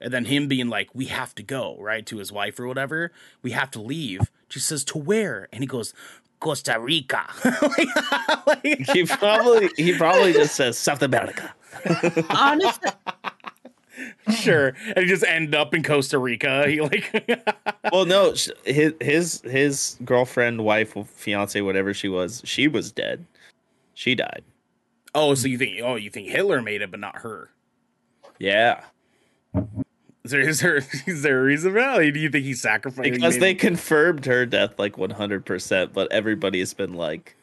and then him being like, we have to go, right, to his wife or whatever, we have to leave. She says, to where? And he goes, Costa Rica. like, like, he probably he probably just says South America. Honestly. Sure, and he just end up in Costa Rica. He like, well, no, his his his girlfriend, wife, fiance, whatever she was, she was dead. She died. Oh, so you think? Oh, you think Hitler made it, but not her? Yeah. Is there, is, there, is there a reason why? Do you think he sacrificed? Because they confirmed her death like one hundred percent, but everybody's been like,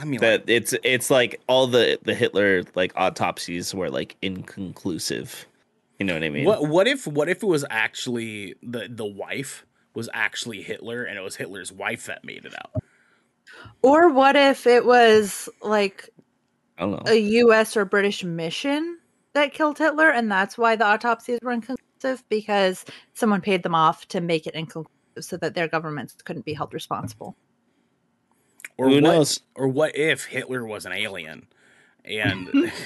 I mean, that like, it's it's like all the, the Hitler like autopsies were like inconclusive. You know what I mean? What what if what if it was actually the, the wife was actually Hitler, and it was Hitler's wife that made it out? Or what if it was like I don't know. a U S or British mission that killed Hitler, and that's why the autopsies were inconclusive? Because someone paid them off to make it inconclusive so that their governments couldn't be held responsible. Or who what, knows? Or what if Hitler was an alien? And okay,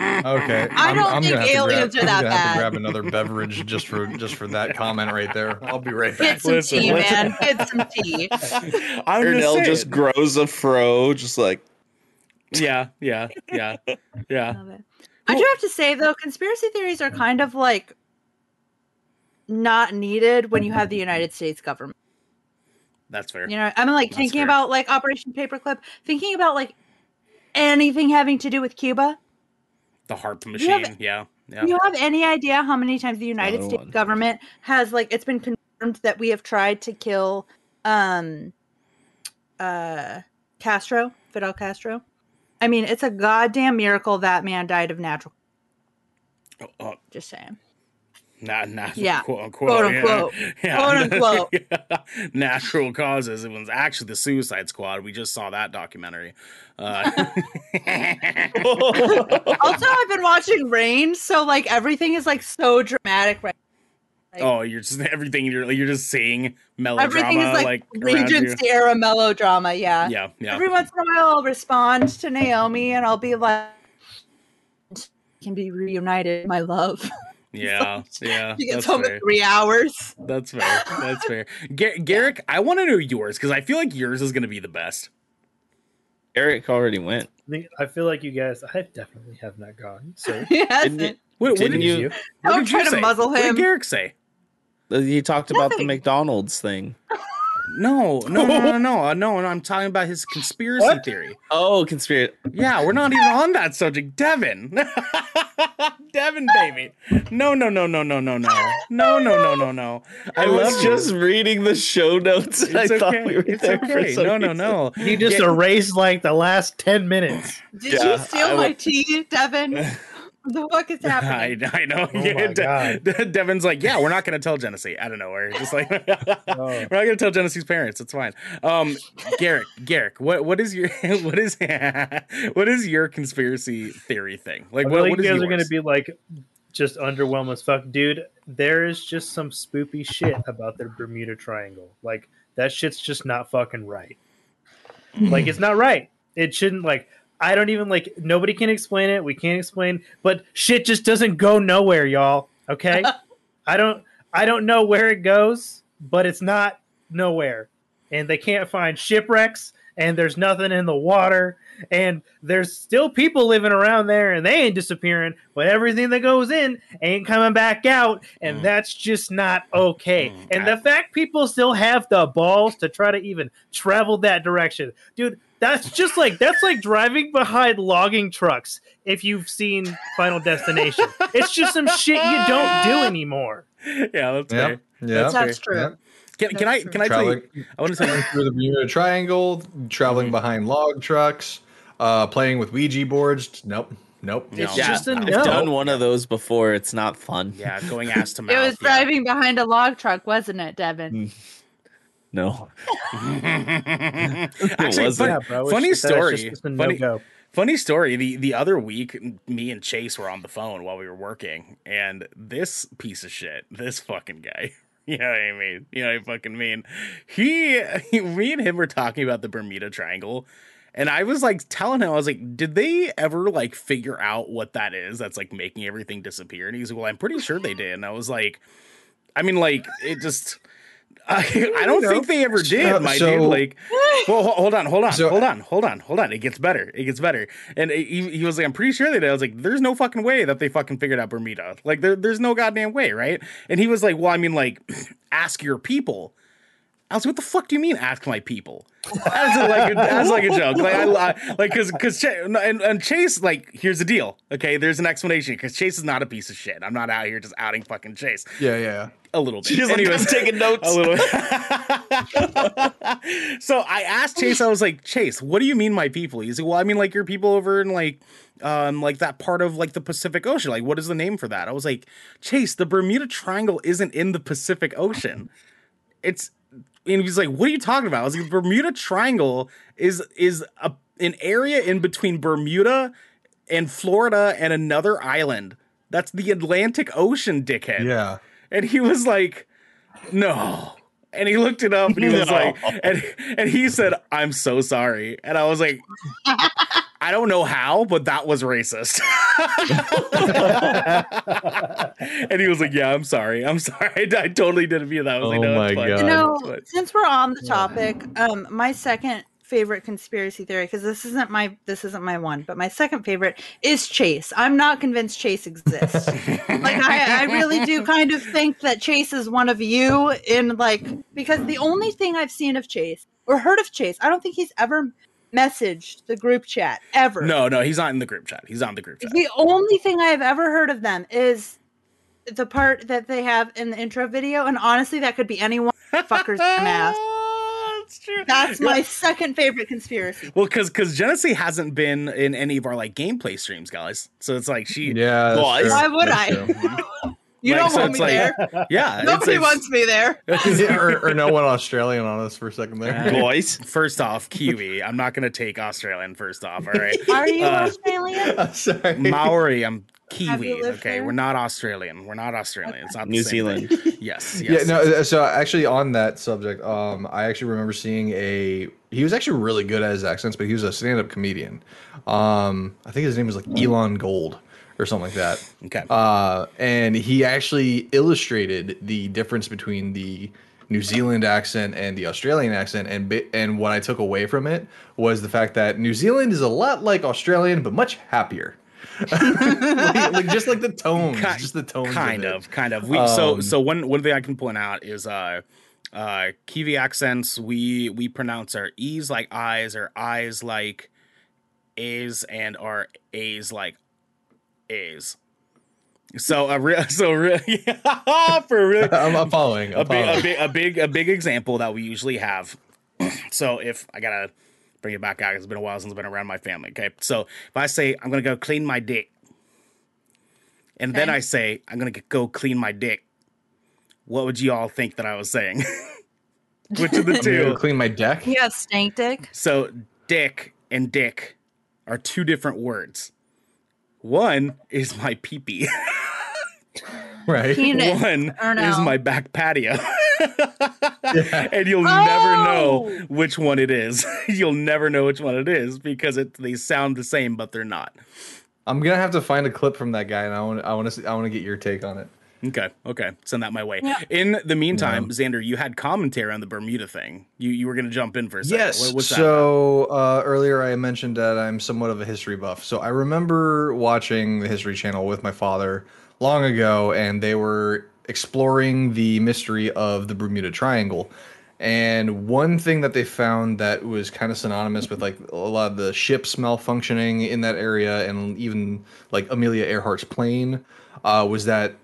I'm, I don't I'm think aliens grab, are that I'm bad. Have to grab another beverage just for just for that comment right there. I'll be right back. Get some listen, tea, listen. man. Get some tea. Ernell just grows a fro, just like yeah, yeah, yeah, yeah. I, I do have to say though, conspiracy theories are kind of like. Not needed when you have the United States government. That's fair. You know, I'm like That's thinking fair. about like Operation Paperclip, thinking about like anything having to do with Cuba. The harp machine, do you have, yeah, yeah. Do you have any idea how many times the United Another States one. government has like it's been confirmed that we have tried to kill um uh Castro, Fidel Castro? I mean, it's a goddamn miracle that man died of natural. Oh, oh. Just saying. Not natural, yeah. quote unquote. Quote unquote. Yeah. Quote unquote. Natural causes. It was actually the Suicide Squad. We just saw that documentary. Uh- also, I've been watching Rain, so like everything is like so dramatic right now. Like, oh, you're just everything. You're you're just seeing melodrama. Everything is like, like Regency era melodrama. Yeah. yeah, yeah. Every once in a while, I'll respond to Naomi, and I'll be like, "Can be reunited, my love." Yeah, so, yeah. She gets home fair. in three hours. That's fair. That's fair. Gar- Garrick, yeah. I want to know yours because I feel like yours is going to be the best. Garrick already went. I feel like you guys. I definitely have not gone. So yes. didn't it, Wait, didn't what did you? you what don't did try you to say? muzzle him. What did Garrick say? He talked about Nothing. the McDonald's thing. No, no, no, no, no, no, no. I'm talking about his conspiracy what? theory. Oh, conspiracy. Yeah, we're not even on that subject. Devin. Devin, baby. No, no, no, no, no, no, no. No, no, no, no, no. I, I was just you. reading the show notes. It's I okay. thought we were it's there okay. for some No, no, no. Reason. You just yeah. erased like the last ten minutes. Did yeah, you steal I my will... tea, Devin? What the fuck is happening? I, I know. Oh yeah, De- De- Devin's like, yeah, we're not going to tell Jenesy. I don't know. We're just like, oh. we're not going to tell Jenesy's parents. It's fine. Um, Garrick, Garrick, what what is your what is what is your conspiracy theory thing? Like, what, like what is you guys yours? are going to be like, just underwhelmed as fuck, dude. There is just some spoopy shit about the Bermuda Triangle. Like that shit's just not fucking right. Like it's not right. It shouldn't like. I don't even like nobody can explain it. We can't explain, but shit just doesn't go nowhere, y'all. Okay. I don't I don't know where it goes, but it's not nowhere. And they can't find shipwrecks and there's nothing in the water. And there's still people living around there and they ain't disappearing, but everything that goes in ain't coming back out. And mm. that's just not okay. Mm, and I- the fact people still have the balls to try to even travel that direction. Dude, that's just like that's like driving behind logging trucks if you've seen Final Destination. It's just some shit you don't do anymore. Yeah, that's yeah, fair. Yeah, that's, that's fair. true. Yeah. Can, can I can I traveling, tell you? I want to say through the Bermuda Triangle, traveling mm-hmm. behind log trucks, uh, playing with Ouija boards. Nope, nope. It's yeah, just a no. I've done one of those before. It's not fun. Yeah, going ass to mouth. It was yeah. driving behind a log truck, wasn't it, Devin? Mm. No. Actually, funny, yeah, funny story. Just, just funny, no funny story. The the other week, me and Chase were on the phone while we were working, and this piece of shit, this fucking guy. You know what I mean? You know what I fucking mean? He, he me and him were talking about the Bermuda Triangle. And I was like telling him, I was like, did they ever like figure out what that is that's like making everything disappear? And he's like, well, I'm pretty sure they did. And I was like, I mean, like, it just I, I don't you know. think they ever did, uh, my so, dude. Like, well, hold on, hold on, so, hold on, hold on, hold on. It gets better. It gets better. And he, he was like, I'm pretty sure they did. I was like, there's no fucking way that they fucking figured out Bermuda. Like, there, there's no goddamn way, right? And he was like, well, I mean, like, ask your people. I was like, what the fuck do you mean, ask my people? That's like, that's like a joke. Like, I, I like, cause, cause, Ch- and, and Chase, like, here's the deal. Okay, there's an explanation because Chase is not a piece of shit. I'm not out here just outing fucking Chase. Yeah, yeah. A little bit. She's like, anyways, I'm taking notes. A little bit. So I asked Chase, I was like, Chase, what do you mean, my people? He's like, well, I mean, like, your people over in like, um, like that part of like the Pacific Ocean. Like, what is the name for that? I was like, Chase, the Bermuda Triangle isn't in the Pacific Ocean. It's And he's like, what are you talking about? I was like, the Bermuda Triangle is is a, an area in between Bermuda and Florida and another island. That's the Atlantic Ocean, dickhead. Yeah. And he was like, no. And he looked it up and he was no. like, and, and he said, I'm so sorry. And I was like, I don't know how, but that was racist. And he was like, yeah, I'm sorry. I'm sorry. I, I totally didn't mean that. I was oh like, no, my God. You know, since we're on the topic, um, my second favorite conspiracy theory, because this isn't my this isn't my one, but my second favorite is Chase. I'm not convinced Chase exists. Like I, I really do kind of think that Chase is one of you in like, because the only thing I've seen of Chase or heard of Chase, I don't think he's ever messaged the group chat ever. No, no, he's not in the group chat. He's on the group chat. The only thing I've ever heard of them is the part that they have in the intro video, and honestly, that could be anyone fuckers ass. That's true. That's my second favorite conspiracy. Well, because because Jenesy hasn't been in any of our like gameplay streams, guys. So it's like she. Yeah. Why would I? You like, don't so want me like, there. Yeah. Nobody like, wants me there. or, or no one Australian on us for a second there. Uh, Boys, first off, Kiwi. I'm not going to take Australian first off. All right. Are you uh, Australian? I'm sorry. Maori. I'm Kiwi. Okay. There? We're not Australian. We're not Australian. It's not New Zealand. Yes, yes. Yeah. No. So actually on that subject, um, I actually remember seeing a, he was actually really good at his accents, but he was a stand-up comedian. Um, I think his name was like Elon Gold or something like that. Okay. Uh, and he actually illustrated the difference between the New Zealand accent and the Australian accent. And and what I took away from it was the fact that New Zealand is a lot like Australian, but much happier. like, like just like the tones, kind, just the tones. Kind of, of kind of. We um, so so one one thing I can point out is uh uh Kiwi accents. We we pronounce our E's like I's, our I's like A's, and our A's like A's. So a real, so real, yeah, for real. I'm, I'm following. I'm a, following. Big, a big, a big, a big example that we usually have. So if I gotta bring it back out, it's been a while since I've been around my family. Okay, so if I say I'm gonna go clean my dick, and okay. then I say I'm gonna go clean my dick, what would you all think that I was saying? Which of the two? I'm gonna clean my deck. Yeah, stank dick. So dick and dick are two different words. One is my pee-pee. Right. Penis. One is my back patio. Yeah. And you'll oh! never know which one it is. You'll never know which one it is because it, they sound the same, but they're not. I'm going to have to find a clip from that guy, and I want I want to I want to get your take on it. Okay. Okay. Send that my way. Yeah. In the meantime, yeah. Xander, you had commentary on the Bermuda thing. You you were going to jump in for a second. Yes. What, what's so that uh, earlier I mentioned that I'm somewhat of a history buff. So I remember watching the History Channel with my father long ago, and they were exploring the mystery of the Bermuda Triangle. And one thing that they found that was kind of synonymous with like a lot of the ships malfunctioning in that area, and even like Amelia Earhart's plane, uh, was that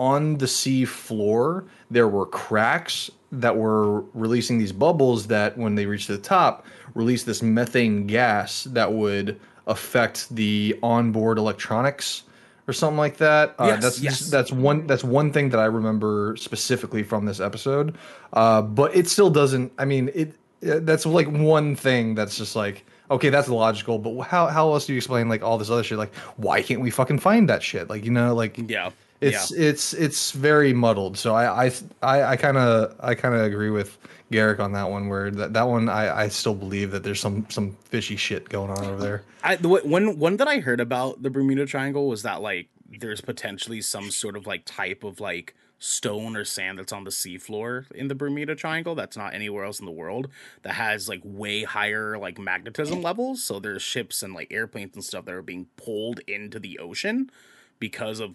on the sea floor, there were cracks that were releasing these bubbles that, when they reached the top, released this methane gas that would affect the onboard electronics or something like that. Yes, uh, that's yes. that's one that's one thing that I remember specifically from this episode. Uh, but it still doesn't. I mean, it that's like one thing that's just like, okay, that's logical, but how how else do you explain like all this other shit? Like, why can't we fucking find that shit? Like, you know, like yeah. It's yeah. it's it's very muddled. So I I kind of I kind of agree with Garrick on that one. Where that, that one I, I still believe that there's some some fishy shit going on over there. I the one one that I heard about the Bermuda Triangle was that like there's potentially some sort of like type of like stone or sand that's on the seafloor in the Bermuda Triangle that's not anywhere else in the world, that has like way higher like magnetism levels. So there's ships and like airplanes and stuff that are being pulled into the ocean because of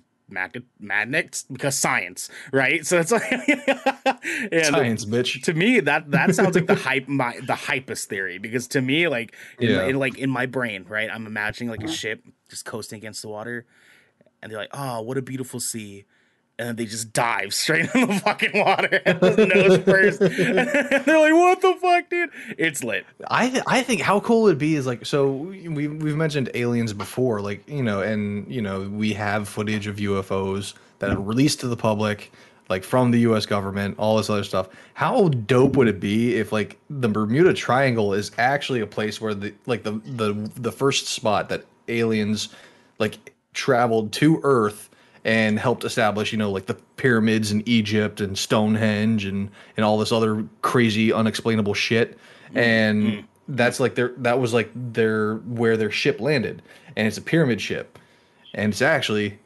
magnets, because science, right? So it's like science, bitch. To me, that that sounds like the hype, my, the hypest theory, because to me, like, yeah. in, in, like in my brain, right? I'm imagining like a ship just coasting against the water, and they're like, "Oh, what a beautiful sea," and then they just dive straight in the fucking water, and nose first. And they're like, "What the fuck, dude?" It's lit. I th- I think how cool it'd be is like, so we we've mentioned aliens before, like, you know, and you know we have footage of U F Os that are released to the public, like from the U S government, all this other stuff. How dope would it be if like the Bermuda Triangle is actually a place where the like the the the first spot that aliens like traveled to Earth and helped establish, you know, like the pyramids in Egypt and Stonehenge and, and all this other crazy unexplainable shit. And mm-hmm. that's like their, that was like their, where their ship landed. And it's a pyramid ship. And it's actually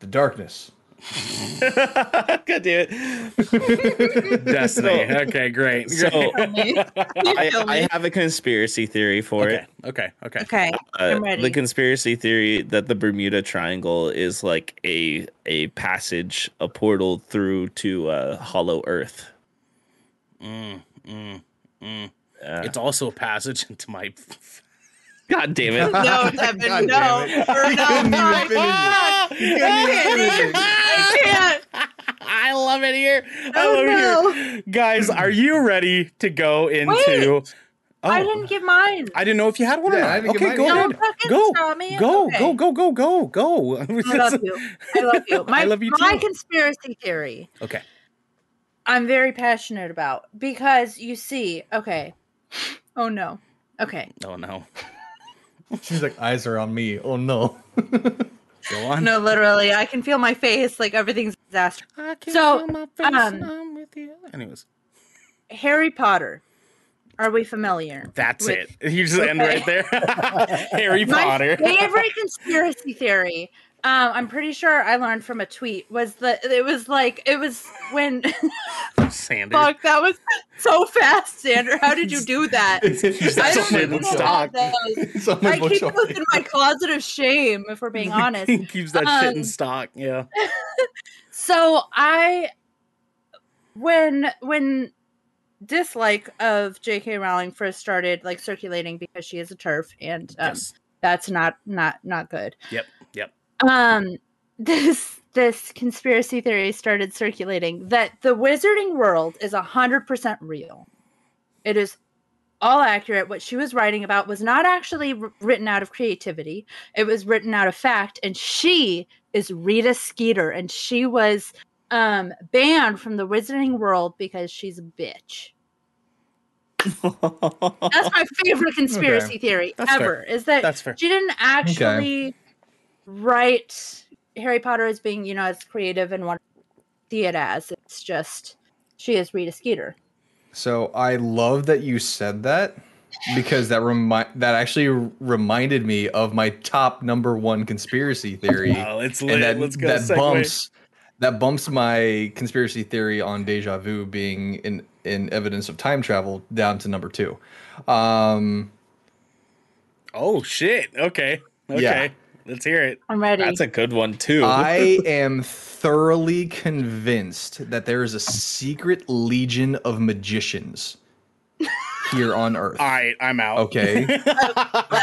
the darkness. God damn it. Destiny. Okay, great. So I, I have a conspiracy theory for okay. it. Okay, okay, okay. Uh, I'm ready. The conspiracy theory that the Bermuda Triangle is like a a passage, a portal through to uh, Hollow Earth. Mm, mm, mm. Uh, it's also a passage into my. God damn it! No, Devin, no, it. Or no! You couldn't even I can't. I love it here. I oh, love no. it here, guys. Are you ready to go into Wait. Oh. I didn't get mine. I didn't know if you had one yeah, or not. I didn't okay, get mine. Go, ahead. Go, go, okay. go, go, go, go, go. I love you. I love you. My, I love you too. My conspiracy theory. Okay. I'm very passionate about because you see, okay. Oh no. Okay. Oh no. She's like, eyes are on me. Oh no. Go on. No, literally, I can feel my face. Like everything's a disaster. I can so, feel my face. Um, I'm with you. Anyways, Harry Potter. Are we familiar? That's with, it. You just okay. end right there. Harry Potter. My favorite conspiracy theory. Um, I'm pretty sure I learned from a tweet was that it was like it was when. Xander. Fuck, that was so fast, Xander. How did you do that? I don't even know about those. I keep those in my closet of shame, if we're being honest. He keeps that um, shit in stock. Yeah. So I, when when. dislike of J K Rowling first started like circulating because she is a TERF and um, yes. that's not not not good. Yep, yep. Um, this this conspiracy theory started circulating that the Wizarding World is a hundred percent real. It is all accurate. What she was writing about was not actually written out of creativity. It was written out of fact. And she is Rita Skeeter, and she was. Um, banned from the Wizarding World because she's a bitch. That's my favorite conspiracy okay. theory That's ever. Fair. Is that she didn't actually okay. write Harry Potter as being, you know, as creative and want to see it as. It's just she is Rita Skeeter. So I love that you said that because that remi- that actually reminded me of my top number one conspiracy theory. Wow, it's lit. And that, Let's go. That segue. bumps. That bumps my conspiracy theory on deja vu being in, in evidence of time travel down to number two. Um, oh, shit. Okay. Okay. Yeah. Let's hear it. I'm ready. That's a good one, too. I am thoroughly convinced that there is a secret legion of magicians here on Earth. All right, I'm out. Okay.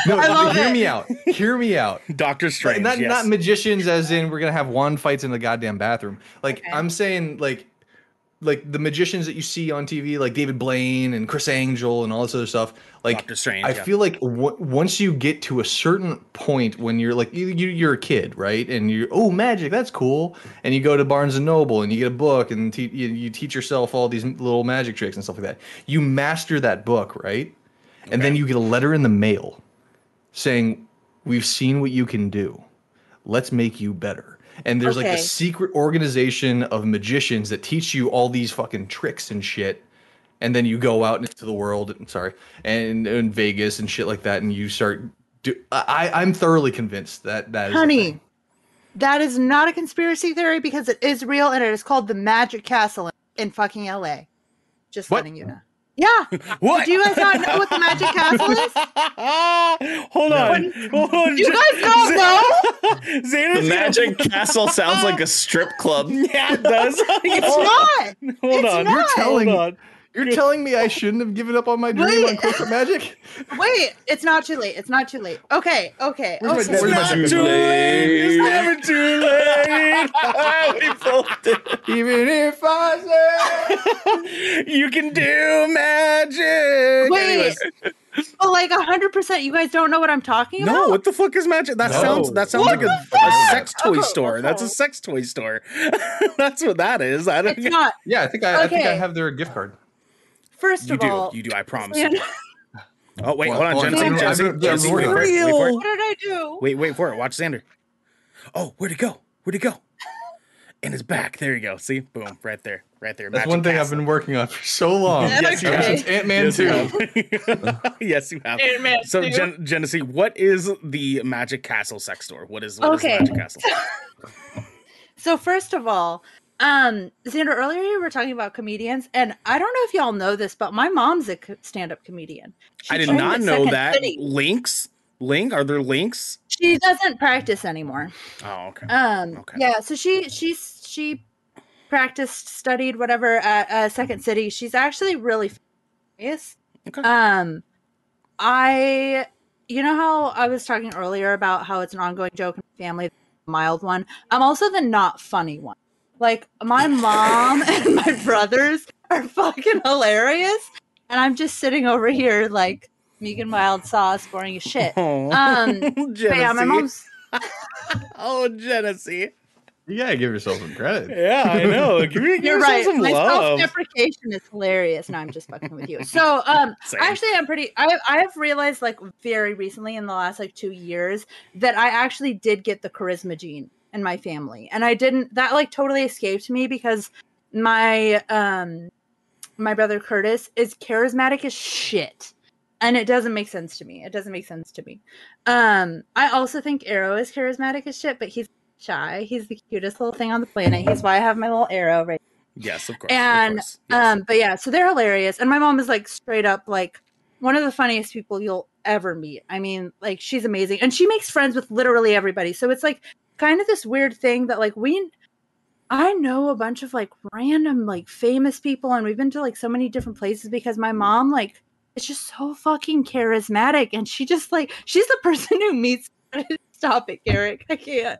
No, I hear it. me out. Hear me out. Doctor Strange. Like, not, yes. not magicians as in we're going to have wand fights in the goddamn bathroom. Like, okay. I'm saying, like, like the magicians that you see on T V, like David Blaine and Chris Angel and all this other stuff. Like, Doctor Strange, I yeah. feel like w- once you get to a certain point when you're like, you, you, you're a kid, right? And you, oh, magic, that's cool. And you go to Barnes and Noble and you get a book and te- you, you teach yourself all these little magic tricks and stuff like that. You master that book, right? Okay. And then you get a letter in the mail saying, we've seen what you can do. Let's make you better. And there's okay. like a secret organization of magicians that teach you all these fucking tricks and shit. And then you go out into the world, sorry, and in Vegas and shit like that. And you start, do, I, I'm thoroughly convinced that that is. Honey, that is not a conspiracy theory because it is real. And it is called the Magic Castle in fucking L A. Just what? letting you know. Yeah. What? Do you guys not know what the Magic Castle is? Hold on. When, Hold on. You guys don't know? Xander, the Magic Castle sounds like a strip club. Yeah, it does. It's oh. not. Hold it's on. Not. You're telling. On. You're telling me I shouldn't have given up on my dream Wait. on corporate magic? Wait, it's not too late. It's not too late. Okay, okay. okay. It's, it's not too late. It's never too late. Even if I say you can do magic. Wait. Oh, like one hundred percent you guys don't know what I'm talking about? No, what the fuck is magic? That no. sounds that sounds what like a, a sex toy okay, store. Okay. That's a sex toy store. That's what that is. I don't it's not. Yeah, I think I, okay. I think I have their gift card. First of you all, do. you do. I promise. You. Oh wait, well, hold on, Jenesy. Jenesy, Jenesy, wait for it. Wait for it. What did I do? Wait, wait for it. Watch Xander. Oh, where'd it go? Where'd it go? And it's back. There you go. See, boom, right there, right there. That's Magic one thing Castle. I've been working on for so long. Yes, you have. Since Ant-Man yes, two. Yes, you have. Ant-Man so, two. Gen- Jenesy, what is the Magic Castle sex store? What is what okay. is Magic Castle? So first of all. Um, Xander, earlier you were talking about comedians, and I don't know if y'all know this, but my mom's a stand-up comedian. She I did not know that. City. Links? Link? Are there links? She doesn't practice anymore. Oh, okay. Um, okay. Yeah, so she she she practiced, studied, whatever at uh, Second City. She's actually really famous. Okay. Um, I, you know how I was talking earlier about how it's an ongoing joke in my family, the mild one. I'm also the not funny one. Like, my mom and my brothers are fucking hilarious. And I'm just sitting over here like Megan Wild sauce, boring as shit. Oh, um, yeah, my mom's. Oh, Jenesy. You gotta give yourself some credit. Yeah, I know. Give, give You're right. Some my love. Self-deprecation is hilarious. No, I'm just fucking with you. So, um, Same. actually, I'm pretty. I I've realized like very recently in the last like two years that I actually did get the charisma gene in my family, and I didn't. That like totally escaped me because my um my brother Curtis is charismatic as shit. And it doesn't make sense to me. It doesn't make sense to me. Um, I also think Arrow is charismatic as shit, but he's shy. He's the cutest little thing on the planet. He's why I have my little Arrow right now. Yes, of course. And, of course. Yes. Um, but yeah, so they're hilarious. And my mom is like straight up like one of the funniest people you'll ever meet. I mean, like she's amazing. And she makes friends with literally everybody. So it's like kind of this weird thing that like we... I know a bunch of like random like famous people. And we've been to like so many different places because my mom like... It's just so fucking charismatic. And she just like, she's the person who meets. Stop it, Garrick. I can't.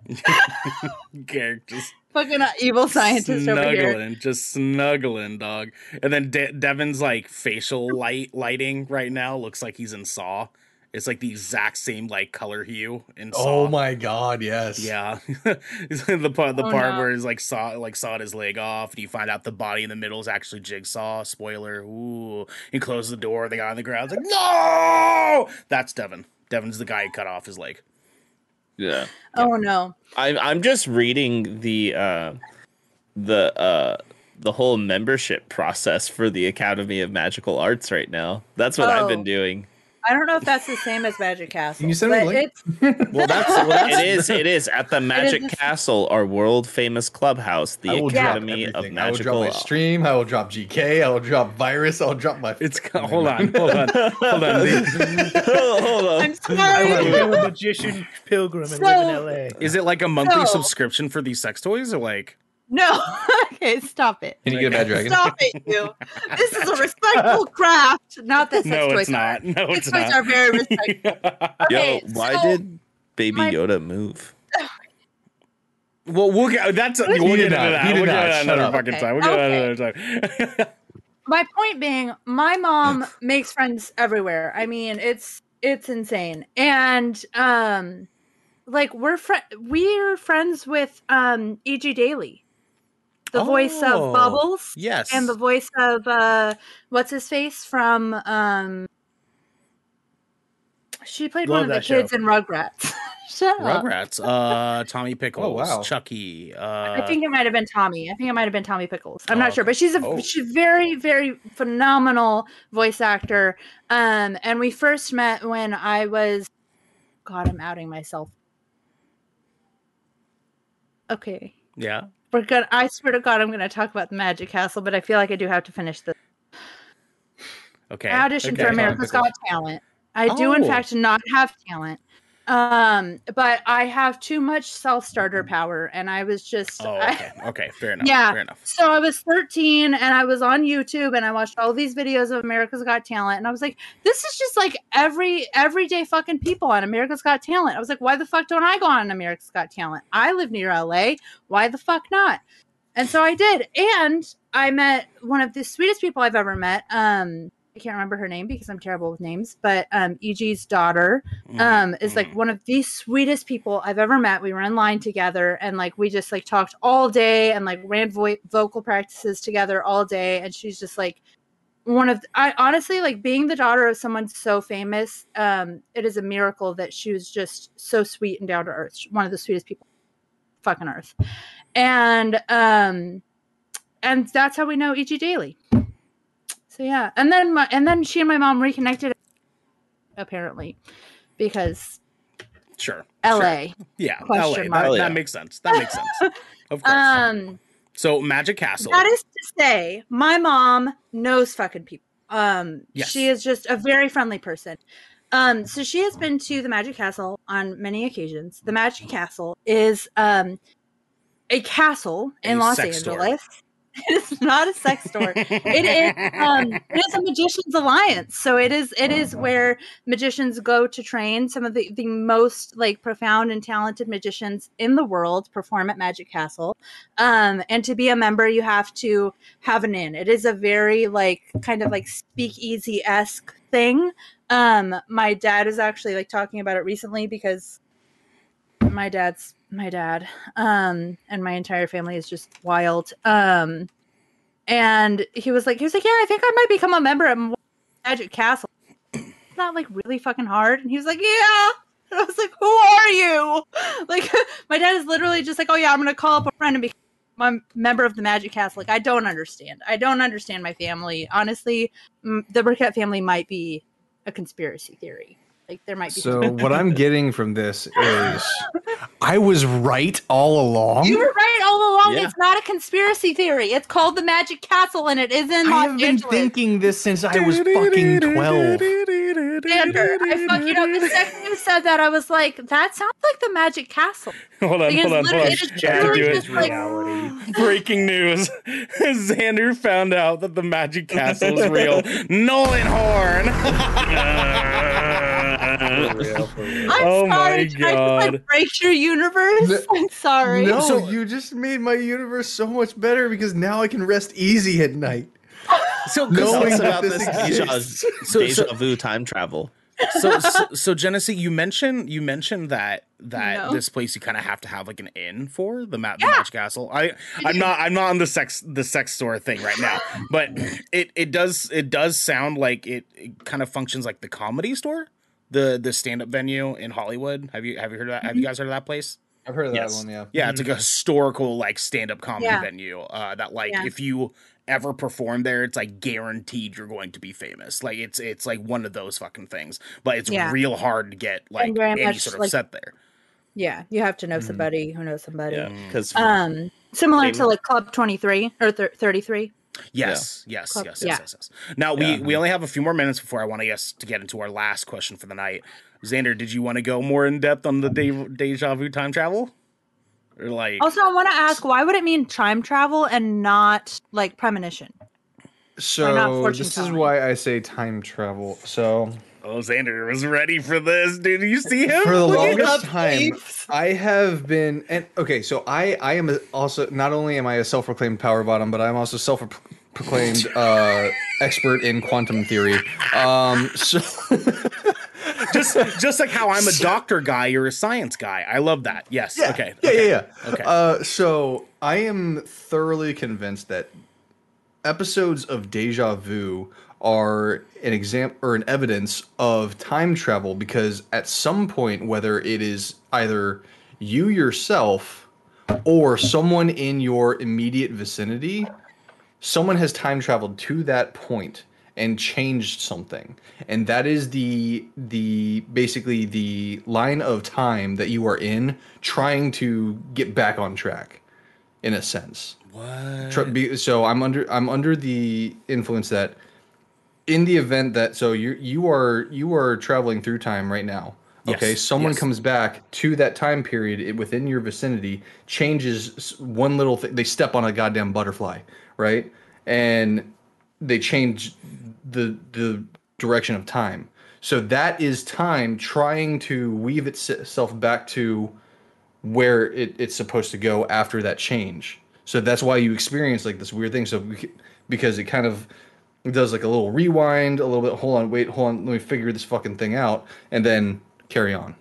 Garrick just. Fucking evil scientist over here. Snuggling, just snuggling, dog. And then De- Devin's like facial light lighting right now looks like he's in Saw. It's like the exact same like color hue in Saw. Oh my god, yes. Yeah. the part the oh, part no. where he's like saw like sawed his leg off, and you find out the body in the middle is actually Jigsaw. Spoiler. Ooh. He closes the door, the guy on the ground is like, "No!" That's Devin. Devin's the guy who cut off his leg. Yeah. Oh no. I'm I'm just reading the uh the uh the whole membership process for the Academy of Magical Arts right now. That's what oh. I've been doing. I don't know if that's the same as Magic Castle. Can you send me like... Well, that's well, that's it is. It is at the Magic Castle, our world famous clubhouse, the Academy of Magical. I will drop my stream. I will drop G K. I will drop Virus. I'll drop my. It's hold on, hold on, hold on, hold on. I'm sorry. I'm a magician pilgrim and live in L A. Is it like a monthly subscription for these sex toys or like? No. Okay, stop it. Can you get a Bad Dragon? Stop it, you. This is a respectful craft. Not that sex no, toys are. No, it's not. No, it's not. Sex toys are very respectful. Okay, yo, why so did Baby my... Yoda move? Well, we'll get, that's, we'll get into that. We'll get into that another fucking time. We'll get into that another time. My point being, my mom makes friends everywhere. I mean, it's it's insane. And, um... Like we're fr- we're friends with um, E G Daily, the oh, voice of Bubbles, yes, and the voice of uh, what's his face from. Um, she played Love one of the show. kids in Rugrats. Shut up. Rugrats, uh, Tommy Pickles, oh, wow. Chucky. Uh... I think it might have been Tommy. I think it might have been Tommy Pickles. I'm oh, not sure, but she's a oh. she's a very very phenomenal voice actor. Um, and we first met when I was, God, I'm outing myself. Okay. Yeah. We're gonna. I swear to God, I'm gonna talk about the Magic Castle, but I feel like I do have to finish this. Okay. I auditioned okay. for America's Got Talent. I oh. do, in fact, not have talent, um, but I have too much self-starter power, and I was just. Oh, okay. I, okay. Fair enough. Yeah. Fair enough. So I was thirteen, and I was on YouTube, and I watched all these videos of America's Got Talent, and I was like, "This is just like every everyday fucking people on America's Got Talent." I was like, "Why the fuck don't I go on America's Got Talent? I live near L A. Why the fuck not?" And so I did, and I met one of the sweetest people I've ever met. Um. I can't remember her name because I'm terrible with names, but um, E G's daughter um, is like one of the sweetest people I've ever met. We were in line together and like we just like talked all day and like ran vo- vocal practices together all day. And she's just like one of the, I honestly like being the daughter of someone so famous. Um, it is a miracle that she was just so sweet and down to earth. She's one of the sweetest people fucking earth. And um, and that's how we know E G Daily. So yeah, and then my, and then she and my mom reconnected, apparently, because sure, L A, sure. yeah, L A, that, L A, that makes sense. That makes sense. Of course. Um, so Magic Castle. That is to say, my mom knows fucking people. Um, yes. She is just a very friendly person. Um, so she has been to the Magic Castle on many occasions. The Magic Castle is um a castle in a Los Angeles. Store. It is not a sex store. It is um, it is a magician's alliance. So it is it is where magicians go to train. Some of the, the most like profound and talented magicians in the world perform at Magic Castle. Um, and to be a member, you have to have an in. It is a very like kind of like speakeasy-esque thing. Um, my dad is actually like talking about it recently because my dad's my dad um and my entire family is just wild, um and he was like he was like yeah, I think I might become a member at Magic Castle. It's not like really fucking hard. And he was like, yeah. And I was like, who are you? Like, my dad is literally just like, oh yeah, I'm gonna call up a friend and become a member of the Magic Castle. Like, I don't understand I don't understand my family, honestly. The Burkett family might be a conspiracy theory. Like, there might be. So what I'm getting from this is I was right all along. You were right all along. Yeah. It's not a conspiracy theory. It's called the Magic Castle, and it is in Los Angeles. I've been thinking this since I was fucking twelve. Xander, I fucking up. The second you said that, I was like, that sounds like the Magic Castle. Hold on, because hold on, hold on. Xander, do it. Like, breaking news. Xander found out that the Magic Castle is real. Nolan Horn. uh, For real, for real. I'm oh sorry. My God. I just, like, break your universe. The, I'm sorry. No, so, you just made my universe so much better because now I can rest easy at night. So knowing about this, this so, deja so, vu time travel. So, so, so Jenesy, you mentioned you mentioned that that no. this place you kind of have to have like an in for the, ma- yeah. the Magic Castle. I I'm not I'm not on the sex the sex store thing right now, but it it does it does sound like it, it kind of functions like the comedy store. The the stand-up venue in Hollywood. Have you have you heard of that? Mm-hmm. Have you guys heard of that place? I've heard of yes. that one, yeah. Yeah, mm-hmm. It's like a historical like stand-up comedy yeah. venue. Uh, that like yeah. if you ever perform there, it's like guaranteed you're going to be famous. Like it's it's like one of those fucking things. But it's yeah. real hard to get like any much, sort of like, set there. Yeah, you have to know mm-hmm. somebody who knows somebody. Yeah, because um similar to like Club twenty-three or th- thirty-three. Yes, yeah. yes, yes, yes, yeah. yes, yes. Now we, yeah. we only have a few more minutes before I want to guess to get into our last question for the night. Xander, did you want to go more in depth on the de- deja vu time travel? Or like, also, I want to ask, why would it mean time travel and not like premonition? So this is why I say time travel. So. Oh, Xander was ready for this. Did you see him? For the longest time, I have been, and okay, so I, I am also, not only am I a self-proclaimed power bottom, but I'm also self-proclaimed uh, expert in quantum theory. Um, so just, just like how I'm a doctor guy, you're a science guy. I love that. Yes. Yeah, okay. Yeah, okay. yeah, yeah. Okay. Uh, so I am thoroughly convinced that episodes of Deja Vu are an example or an evidence of time travel, because at some point, whether it is either you yourself or someone in your immediate vicinity, someone has time traveled to that point and changed something. And that is the the basically the line of time that you are in trying to get back on track, in a sense. What? So I'm under I'm under the influence that in the event that so you you are you are traveling through time right now, okay? Yes, Someone yes. comes back to that time period it, within your vicinity, changes one little thing. They step on a goddamn butterfly, right? And they change the the direction of time. So that is time trying to weave itself back to where it, it's supposed to go after that change. So that's why you experience like this weird thing. So because it kind of It does like a little rewind, a little bit, hold on, wait, hold on, let me figure this fucking thing out, and then carry on.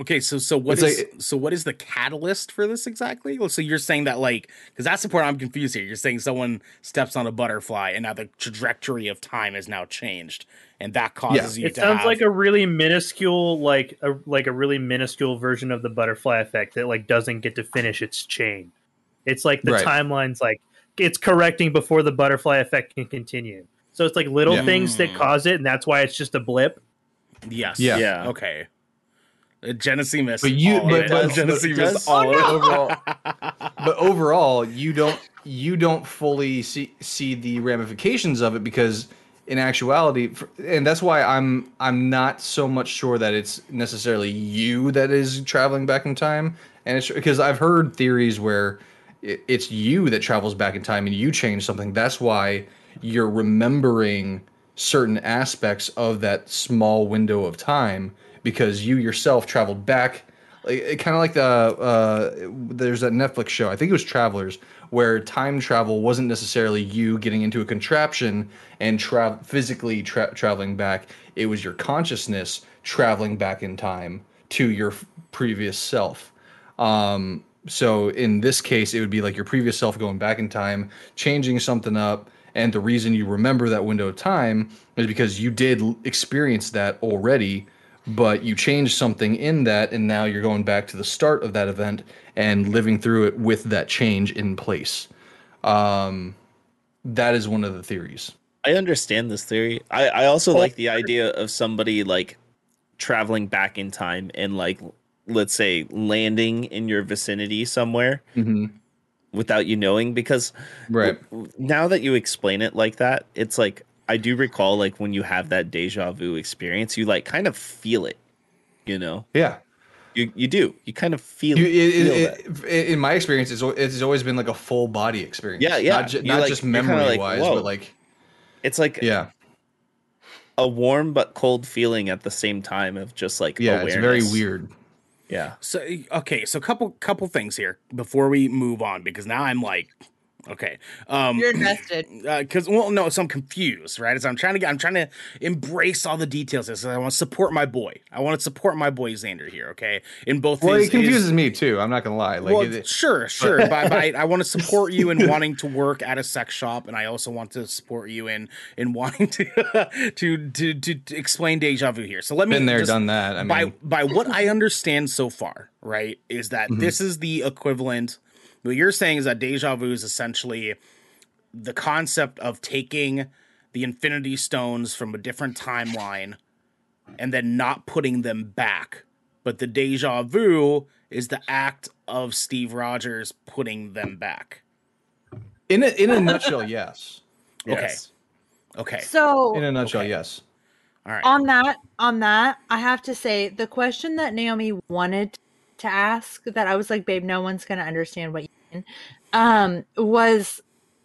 Okay, so so what it's is like, so what is the catalyst for this exactly? So you're saying that like, because that's the part I'm confused here. You're saying someone steps on a butterfly and now the trajectory of time is now changed, and that causes yeah. you it to It sounds have... like a really minuscule, like a, like a really minuscule version of the butterfly effect that like doesn't get to finish its chain. It's like the right. timeline's like, it's correcting before the butterfly effect can continue. So it's like little yeah. things that cause it, and that's why it's just a blip. Yes. Yeah. yeah. Okay. Jenesy missed. But you, all but, but Jenesy missed all oh, no. overall. But overall, you don't you don't fully see see the ramifications of it, because in actuality, and that's why I'm I'm not so much sure that it's necessarily you that is traveling back in time, and it's because I've heard theories where it's you that travels back in time and you change something. That's why you're remembering certain aspects of that small window of time, because you yourself traveled back. It, kind of like the uh, there's that Netflix show, I think it was Travelers, where time travel wasn't necessarily you getting into a contraption and tra- physically tra- traveling back. It was your consciousness traveling back in time to your f- previous self. Um, so in this case, it would be like your previous self going back in time, changing something up. And the reason you remember that window of time is because you did experience that already, but you changed something in that, and now you're going back to the start of that event and living through it with that change in place. Um, that is one of the theories. I understand this theory. I, I also oh, like the idea of somebody like traveling back in time and like, let's say, landing in your vicinity somewhere mm-hmm. without you knowing, because right. w- now that you explain it like that, it's like, I do recall, like, when you have that deja vu experience, you like kind of feel it, you know? Yeah, you you do. You kind of feel, you, it, feel it, that. It, in my experience, it's it's always been like a full body experience. Yeah, yeah. Not, ju- not like, just memory like, wise, whoa. But like, it's like yeah, a warm but cold feeling at the same time of just like yeah, awareness. It's very weird. Yeah. So okay, so couple couple things here before we move on, because now I'm like. Okay, um, you're invested because uh, well, no, so I'm confused, right? So I'm trying to get, I'm trying to embrace all the details. So I want to support my boy. I want to support my boy Xander here. Okay, in both. Well, his, it confuses his, me too. I'm not gonna lie. Like, well, it, sure, sure. But, but I, I want to support you in wanting to work at a sex shop, and I also want to support you in in wanting to to, to to to explain deja vu here. So let me been there, just, done that. I mean, by by what I understand so far, right, is that mm-hmm. this is the equivalent. What you're saying is that deja vu is essentially the concept of taking the Infinity Stones from a different timeline and then not putting them back. But the deja vu is the act of Steve Rogers putting them back. In a, in a nutshell, yes. yes. Okay. Okay. So in a nutshell, okay. yes. All right. On that, on that, I have to say the question that Naomi wanted to to ask that I was like, babe, no one's going to understand what you mean, um, was,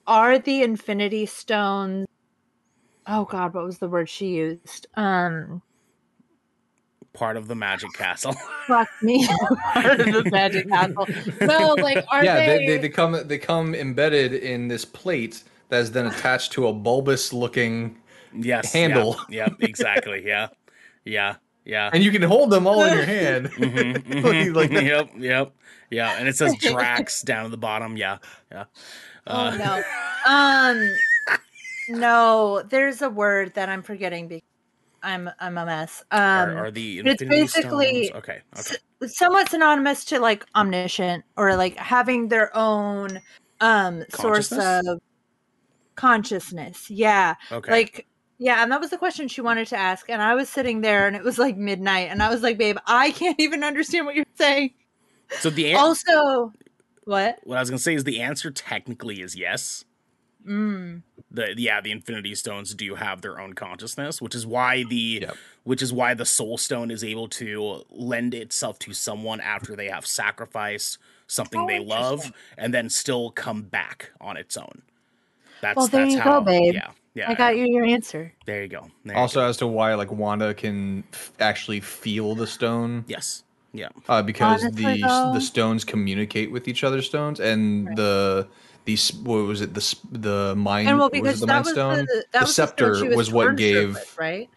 are the Infinity Stones, oh God, what was the word she used? Um, part of the Magic Castle. Fuck me. Part of the Magic Castle. No, like, are yeah, they... Yeah, they, they, come, they come embedded in this plate that is then attached to a bulbous-looking yes, handle. Yeah, yeah, exactly, yeah, yeah. Yeah, and you can hold them all in your hand. Mm-hmm, mm-hmm. like yep, yep, yeah. And it says Drax down at the bottom. Yeah, yeah. Uh, oh no, um, no. There's a word that I'm forgetting because I'm I'm a mess. Um, are, are the Infinity it's basically Stones? Okay, okay. S- somewhat synonymous to like omniscient or like having their own um source of consciousness. Yeah, okay, like. Yeah, and that was the question she wanted to ask, and I was sitting there, and it was like midnight, and I was like, "Babe, I can't even understand what you're saying." So the an- also, what? What I was gonna say is the answer technically is yes. Mm. The yeah, the Infinity Stones do have their own consciousness, which is why the yep. which is why the Soul Stone is able to lend itself to someone after they have sacrificed something oh, they love, and then still come back on its own. That's well, there that's you how, go, babe. Yeah. Yeah, I got you your answer. There you go. There also, you go. As to why like Wanda can f- actually feel the stone. Yes. Yeah. Uh, because Honestly, the though, the stones communicate with each other. Stones and right. the the what was it the the mind? And well, because was it the that mind was stone? The, that the was scepter the stone she was, was what gave with, right.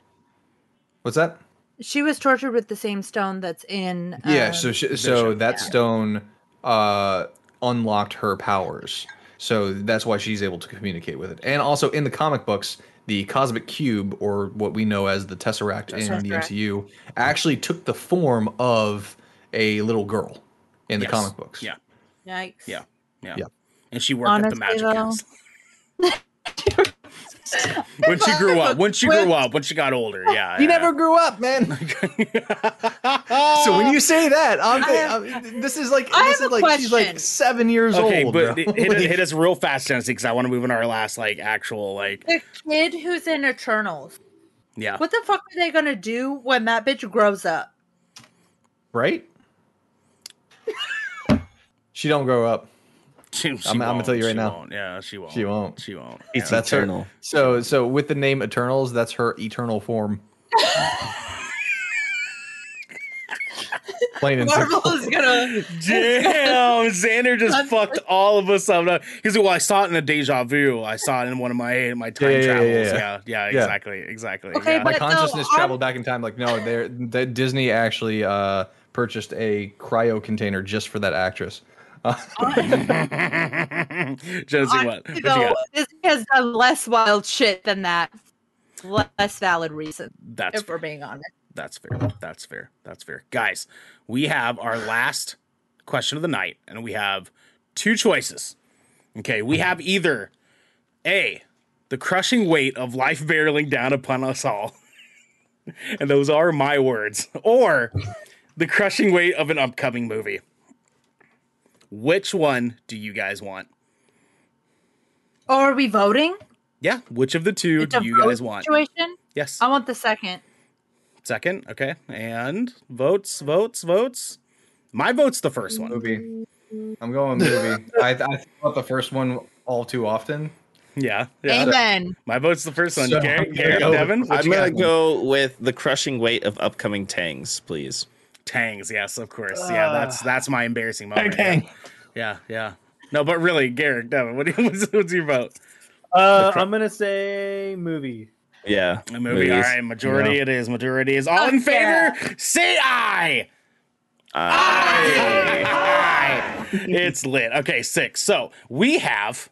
What's that? She was tortured with the same stone that's in. Um, yeah. So she, so that yeah. stone uh, unlocked her powers. So that's why she's able to communicate with it. And also in the comic books, the Cosmic Cube, or what we know as the Tesseract that's in correct. The M C U, actually took the form of a little girl in yes. the comic books. Yeah. Yikes. Yeah. Yeah. yeah. And she worked Honestly, at the Magic Castle. When she grew up, when she grew up, when she got older, yeah. You yeah. never grew up, man. So when you say that, I'm, have, I'm, this is like this is like question. She's like seven years okay, old. Okay, but hit, hit us real fast, Jenesy, because I want to move into our last like actual like the kid who's in Eternals. Yeah. What the fuck are they gonna do when that bitch grows up? Right. She don't grow up. She, she I'm, I'm gonna tell you right now. Won't. Yeah, she won't. She won't. She won't. It's yeah. eternal. Her, so, so with the name Eternals, that's her eternal form. Marvel is gonna damn. Xander just fucked all of us up. He's like, well, I saw it in a deja vu. I saw it in one of my my time yeah, yeah, travels. Yeah, yeah, yeah. yeah, yeah exactly, exactly. Okay, yeah. My consciousness though, traveled I'm... back in time. Like, no, they're, they're, Disney actually uh, purchased a cryo container just for that actress. Jenesy, what? what though, Disney has done less wild shit than that. Less valid reason. That's if fair. We're being honest. That's fair. That's fair. That's fair. Guys, we have our last question of the night, and we have two choices. Okay, we have either A, the crushing weight of life barreling down upon us all. And those are my words. Or the crushing weight of an upcoming movie. Which one do you guys want? Are we voting? Yeah. Which of the two it's do you guys want? Situation? Yes. I want the second. Second, okay, and votes, votes, votes. My vote's the first one. Movie. I'm going movie. I, I think about the first one all too often. Yeah. yeah. Amen. My vote's the first one. So, Garrick, Garrick, go Devin, with, I'm gonna go with the crushing weight of upcoming tangs, please. Tangs, yes, of course. Uh, yeah, that's that's my embarrassing moment. Tang, tang. Yeah, yeah. No, but really, Garrick, Devin, what do you, what's, what's your vote? Uh, cr- I'm gonna say movie. Yeah. A movie. Movies. All right. Majority yeah. it is. Majority is. All oh, in favor? Yeah. Say aye. Aye. Aye. aye. It's lit. Okay, six. So we have,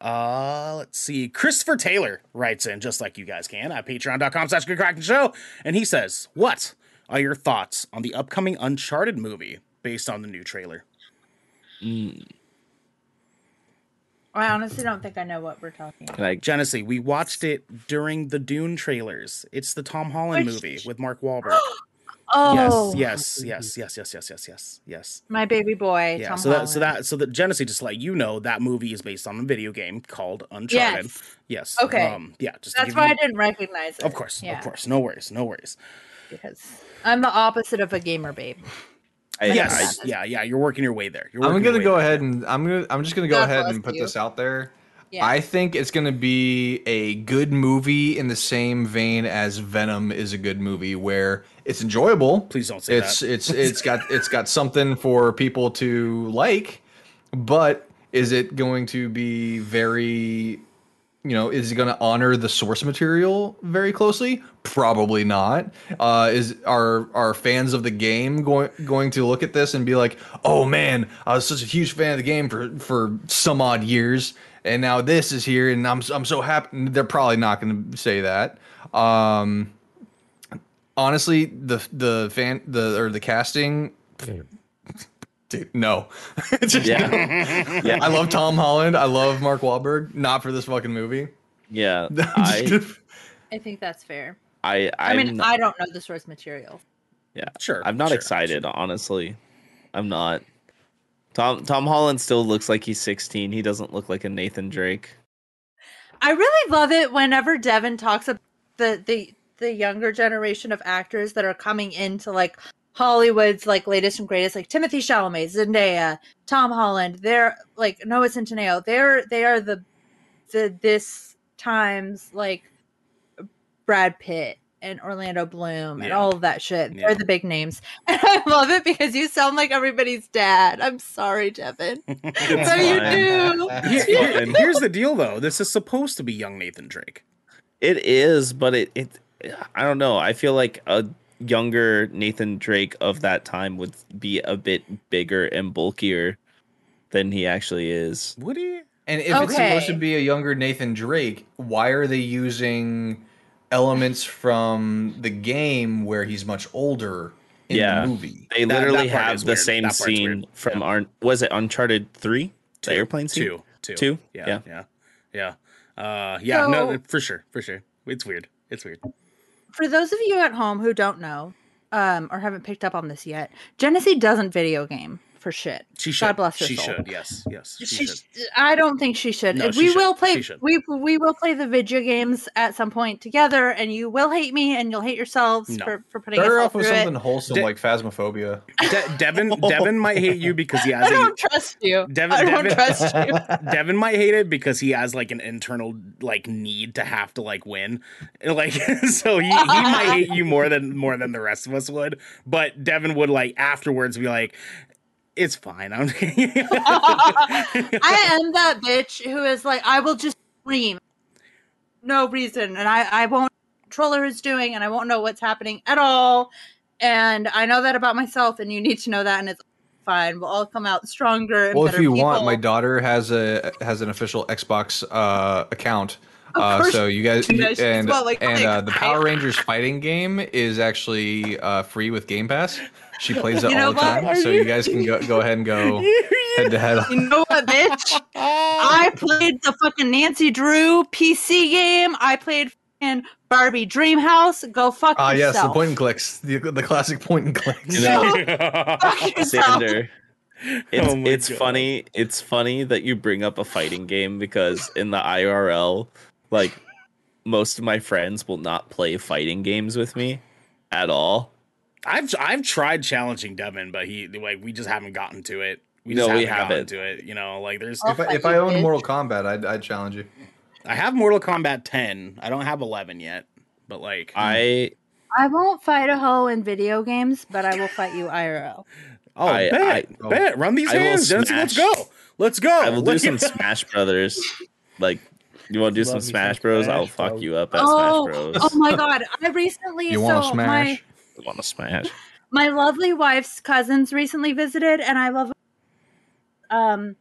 uh, let's see. Christopher Taylor writes in, just like you guys can, at patreon.com slash Good Kraken Show. And he says, what are your thoughts on the upcoming Uncharted movie based on the new trailer? Mm. I honestly don't think I know what we're talking about. Like, Jenesy, we watched it during the Dune trailers. It's the Tom Holland Which... movie with Mark Wahlberg. Oh, yes, yes, yes, yes, yes, yes, yes, yes, yes. My baby boy. Yeah. Tom so Holland. that, so that, so that, Jenesy, just to let you know, that movie is based on a video game called Uncharted. Yes. yes. Okay. Um, yeah. Just that's why you... I didn't recognize it. Of course, yeah. of course. No worries, no worries. Because I'm the opposite of a gamer babe. I, yes. I, yeah. Yeah. You're working your way there. You're I'm going to go there. ahead and I'm going to, I'm just going to go ahead and put you. this out there. Yeah. I think it's going to be a good movie in the same vein as Venom is a good movie where it's enjoyable. Please don't say it's, that. It's, it's, it's got, it's got something for people to like, but is it going to be very, you know, is it going to honor the source material very closely? Probably not. Uh, is are are fans of the game going going to look at this and be like, "Oh man, I was such a huge fan of the game for, for some odd years, and now this is here, and I'm I'm so happy." They're probably not going to say that. Um, honestly, the the fan the or the casting. Yeah. Dude, no. Just, yeah. No. yeah. I love Tom Holland. I love Mark Wahlberg. Not for this fucking movie. Yeah. I, I think that's fair. I I mean, not, I don't know the source material. Yeah. Sure. I'm not sure, excited, sure. honestly. I'm not. Tom Tom Holland still looks like he's sixteen. He doesn't look like a Nathan Drake. I really love it whenever Devin talks about the the, the younger generation of actors that are coming into like Hollywood's like latest and greatest, like Timothée Chalamet, Zendaya, Tom Holland. They're like Noah Centineo. They're they are the the this times like Brad Pitt and Orlando Bloom yeah. and all of that shit. Yeah. They're the big names, and I love it because you sound like everybody's dad. I'm sorry, Devin. So you do. Here, here's the deal, though. This is supposed to be young Nathan Drake. It is, but it it I don't know. I feel like a younger Nathan Drake of that time would be a bit bigger and bulkier than he actually is. Would he? And if okay. it's supposed to be a younger Nathan Drake, why are they using elements from the game where he's much older in yeah. the movie? They that, literally that have the weird. same that scene from yeah. our, was it Uncharted three? The airplane scene? Two. Two. Two? Yeah. Yeah. Yeah. Yeah. Uh, yeah so, no, for sure. For sure. It's weird. It's weird. For those of you at home who don't know um, or haven't picked up on this yet, Jenesy doesn't video game. for shit. She should. God bless her she soul. Should. Yes. Yes. She, she should. I don't think she should. No, we she will should. play. We we will play the video games at some point together, and you will hate me, and you'll hate yourselves no. for, for putting. Start off with something it. wholesome De- like phasmophobia. De- Devin Devin might hate you because he has. I don't a, trust you. Devin, I don't Devin, trust you. Devin might hate it because he has like an internal like need to have to like win, like so he, he might hate you more than more than the rest of us would. But Devin would like afterwards be like. It's fine. I'm I am that bitch who is like, I will just scream. No reason. And I, I won't control what is doing and I won't know what's happening at all. And I know that about myself and you need to know that and it's fine. We'll all come out stronger and well, better if you people. want, my daughter has a has an official Xbox uh, account. Uh, so you guys you, and, well, like, and uh, the Power Rangers fighting game is actually uh, free with Game Pass. She plays it you all the time, what? so you guys can go, go ahead and go head to head. You know what, bitch? I played the fucking Nancy Drew P C game. I played fucking Barbie Dreamhouse. Go fuck yourself. Ah, uh, yes, the point and clicks, the, the classic point and clicks. You know, Xander, it's oh it's God. funny. It's funny that you bring up a fighting game because in the I R L. Like, most of my friends will not play fighting games with me at all. I've I've tried challenging Devin, but he like we just haven't gotten to it. We just no, haven't we haven't gotten to it. You know, like there's if I, if I owned Mortal Kombat, I'd I'd challenge you. I have Mortal Kombat ten. I don't have eleven yet, but like I I won't fight a hoe in video games, but I will fight you I R L. Oh, I, bet, I, oh. bet run these I hands, Jenesy. Let's go, let's go. I will let's do get... some Smash Brothers, like. You want to do some Smash some Bros? Smash, I'll fuck bro. you up at oh, Smash Bros. Oh my god! I recently you want to so smash? My want to smash? My lovely wife's cousins recently visited, and I love. Um,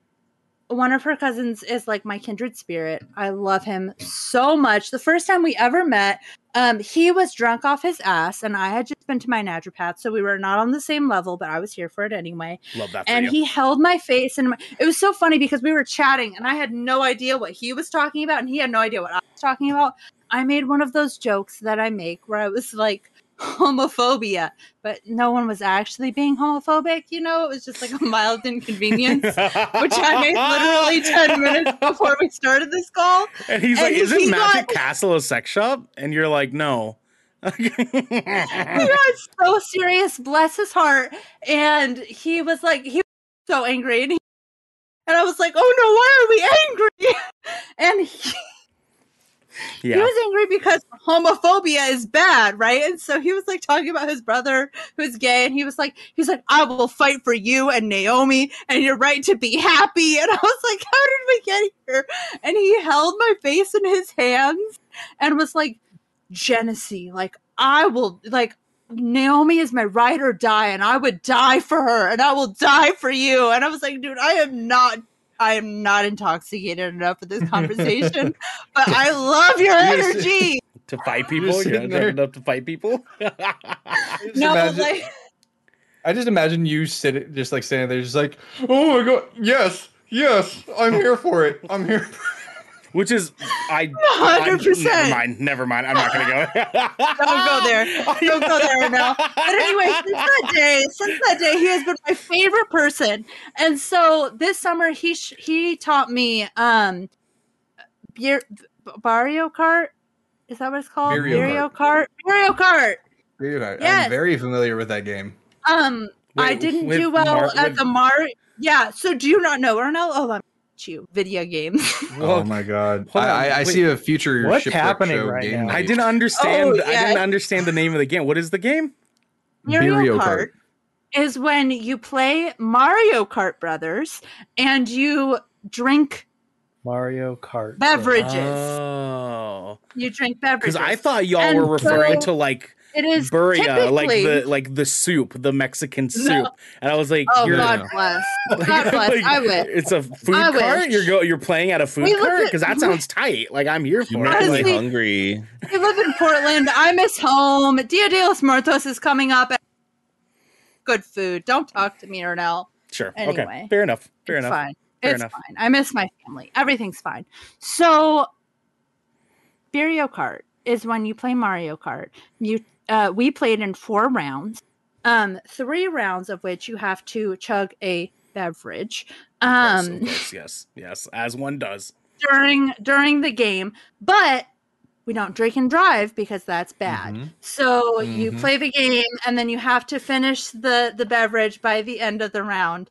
one of her cousins is like my kindred spirit. I love him so much. The first time we ever met, um, he was drunk off his ass, and I had just been to my naturopath, so we were not on the same level. But I was here for it anyway. Love that. For and you. He held my face, and my, it was so funny because we were chatting, and I had no idea what he was talking about, and he had no idea what I was talking about. I made one of those jokes that I make where I was like. Homophobia, but no one was actually being homophobic. You know, it was just like a mild inconvenience, which I made literally ten minutes before we started this call. And he's and like, "Isn't he Magic got... Castle a sex shop?" And you're like, "No." He got so serious, bless his heart, and he was like, he was so angry, and, he... and I was like, "Oh no, why are we angry?" and he. Yeah. He was angry because homophobia is bad, right? And so he was like talking about his brother who's gay, and he was like, he's like, I will fight for you and Naomi and your right to be happy. And I was like, how did we get here? And he held my face in his hands and was like, Jenesy, like I will like Naomi is my ride or die, and I would die for her, and I will die for you. And I was like, dude, I am not I am not intoxicated enough for this conversation, but I love your energy. To fight people? You're not up to fight people? no, imagine, like... I just imagine you sitting, just like standing there, just like, oh my god, yes, yes, I'm here for it. I'm here for it. Which is, I... one hundred percent. I, never mind, never mind. I'm not going to go. Don't go there. Don't go there right now. But anyway, since that day, since that day, he has been my favorite person. And so this summer, he sh- he taught me um, bir- Barrio Kart. Is that what it's called? Barrio Kart. Barrio Kart. Barrio Kart. Yes. I'm very familiar with that game. Um, Wait, I didn't with, do well Mar- at with... the Mario. Yeah, so do you not know, Ernell? Oh, I'm... you video games. Oh my god! I, I see a future. What's happening show right game now? I didn't understand. Oh, yeah. I didn't understand the name of the game. What is the game? Mario Kart is when you play Mario Kart Brothers and you drink Mario Kart beverages. Oh, you drink beverages. Because I thought y'all and were referring so- to like. It is Burria, like the like the soup, the Mexican soup, no. and I was like, "Oh, you're, God bless, God bless." Like, I wish it's a food I cart. Wish. You're go, you're playing at a food we cart because that sounds tight. Like I'm here for it. Like, hungry. We live in Portland. I miss home. Dia de los Muertos is coming up. Good food. Don't talk to me, Ernell. Sure. Anyway, okay. Fair enough. Fair it's enough. Fine. Fair it's enough. fine. I miss my family. Everything's fine. So, Mario Kart is when you play Mario Kart. You. Uh, we played in four rounds. um, three rounds of which you have to chug a beverage. Um, of course, of course, yes, yes, as one does. During during the game, but we don't drink and drive because that's bad. Mm-hmm. So mm-hmm. you play the game, and then you have to finish the, the beverage by the end of the round.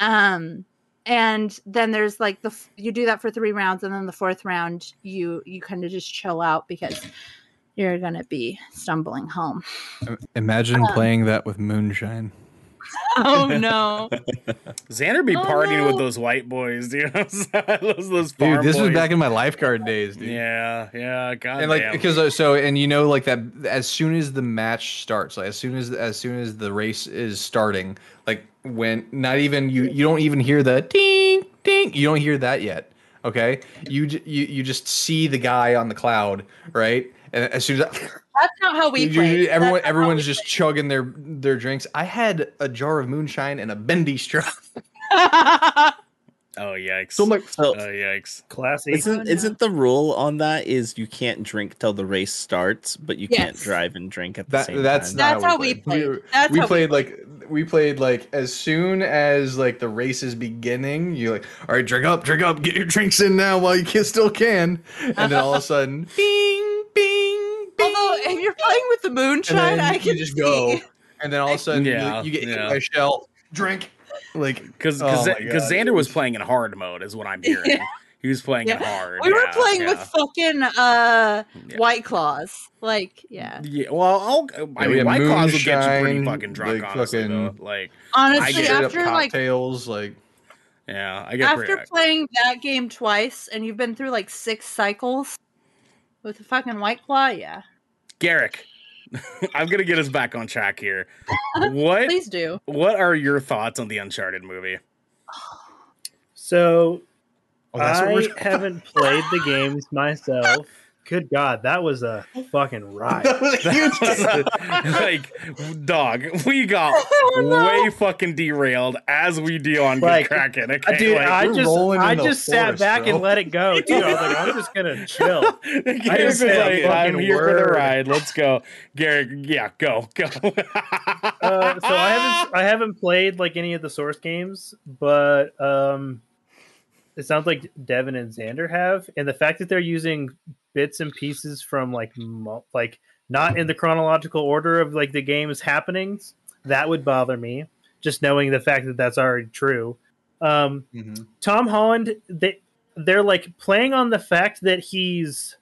Um, and then there's like the, you do that for three rounds. And then the fourth round, you, you kind of just chill out because you're going to be stumbling home. Imagine um, playing that with moonshine. Oh no, Xander be oh, partying no. with those white boys, dude. those, those dude this boys. Was back in my lifeguard days, dude. Yeah, yeah, God. And like because so and you know like that as soon as the match starts, like as soon as as soon as the race is starting, like when not even you you don't even hear the ding ding, you don't hear that yet. Okay, you you you just see the guy on the cloud, right? And as soon as I, that's not how we play. Everyone, everyone's just play. chugging their their drinks. I had a jar of moonshine and a bendy straw. Oh yikes! So much. Oh, oh yikes! Classy. Isn't isn't the rule on that is you can't drink till the race starts, but you yes. can't drive and drink at the that, same that's time. That's how we played. We, that's we how played we played like we played like as soon as like the race is beginning, you're like, all right, drink up, drink up, get your drinks in now while you can, still can, and then all of a sudden, bing, bing. Although if you're playing with the moonshine, I can just see. Go, and then all of a sudden, yeah, you, you get hit yeah. by a shell. Drink, like because because oh Xander was playing in hard mode, is what I'm hearing. Yeah. He was playing yeah. in hard. We yeah, were playing yeah. with fucking uh, yeah. White Claws, like yeah. Yeah, well, I'll, I mean, yeah, White Claws would get you pretty fucking drunk, like, honestly. Fucking, like honestly, after like cocktails, like. Yeah, I get after playing that game twice, and you've been through like six cycles with a fucking White Claw, yeah. Garrick, I'm gonna get us back on track here. What? Please do. What are your thoughts on the Uncharted movie? So, oh, I haven't played the games myself. Good God, that was a fucking ride. Like, dog, we got oh, no. way fucking derailed as we do on like, Good Kraken. Okay? Dude, like, I just, I just sat back though. and let it go, too. I was like, I'm just gonna chill. I just like, I'm here word. for the ride. Let's go. Garrick, yeah, go, go. uh, so I haven't, I haven't played, like, any of the Source games, but... um it sounds like Devin and Xander have, and the fact that they're using bits and pieces from like like not in the chronological order of like the game's happenings, that would bother me. Just knowing the fact that that's already true. Um, mm-hmm. Tom Holland, they they're like playing on the fact that he's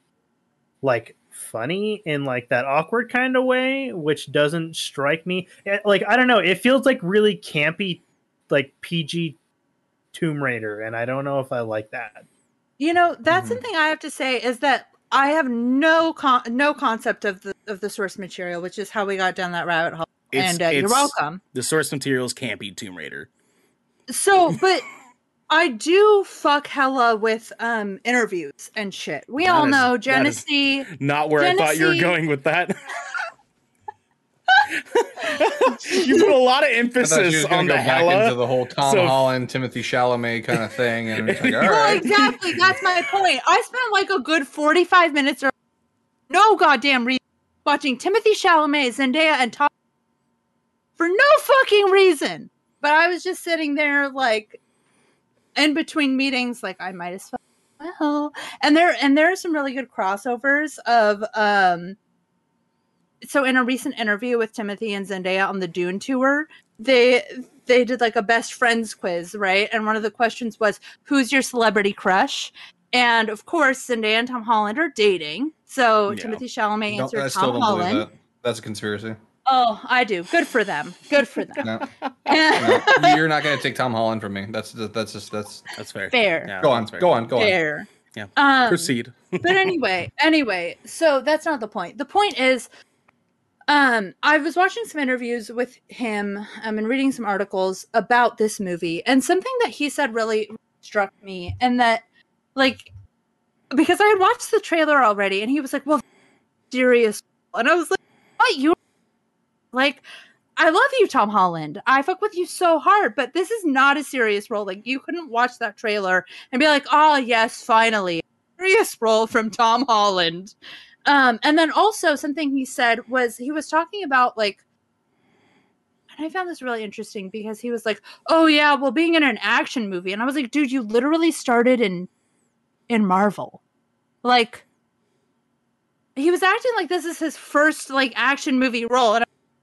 like funny in like that awkward kind of way, which doesn't strike me. Like I don't know, it feels like really campy, like P G. Tomb Raider, and I don't know if I like that. You know, that's mm-hmm. something I have to say is that I have no con no concept of the of the source material, which is how we got down that rabbit hole. It's, and uh, you're welcome. The source material is campy Tomb Raider. So, but I do fuck hella with um interviews and shit. We that all is, know Jenesy. Not where Jenesy, I thought you were going with that. You put a lot of emphasis on the hella into the whole Tom so, Holland, Timothée Chalamet kind of thing, and it's like, all well, right. Exactly, that's my point. I spent like a good forty-five minutes or no goddamn reason watching Timothée Chalamet, Zendaya, and Tom for no fucking reason. But I was just sitting there, like in between meetings, like I might as well. And there and there are some really good crossovers of. Um, So in a recent interview with Timothée and Zendaya on the Dune tour, they they did like a best friends quiz, right? And one of the questions was, who's your celebrity crush? And of course, Zendaya and Tom Holland are dating. So yeah. Timothée Chalamet answered I still Tom don't Holland. That. That's a conspiracy. Oh, I do. Good for them. Good for them. No. No. You're not going to take Tom Holland from me. That's that's just that's that's fair. Fair. Yeah, go on. Fair. Go on. Go fair. on. Yeah. Um, Proceed. But anyway, anyway. So that's not the point. The point is. Um, I was watching some interviews with him um, and reading some articles about this movie, and something that he said really struck me, and that, like, because I had watched the trailer already, and he was like, well, serious, and I was like, what, you, like, I love you, Tom Holland, I fuck with you so hard, but this is not a serious role, like, you couldn't watch that trailer and be like, oh, yes, finally, serious role from Tom Holland. Um, and then also something he said was he was talking about like And I found this really interesting because he was like, oh, yeah, well, being in an action movie. And I was like, dude, you literally started in in Marvel. Like, he was acting like this is his first, like, action movie role. And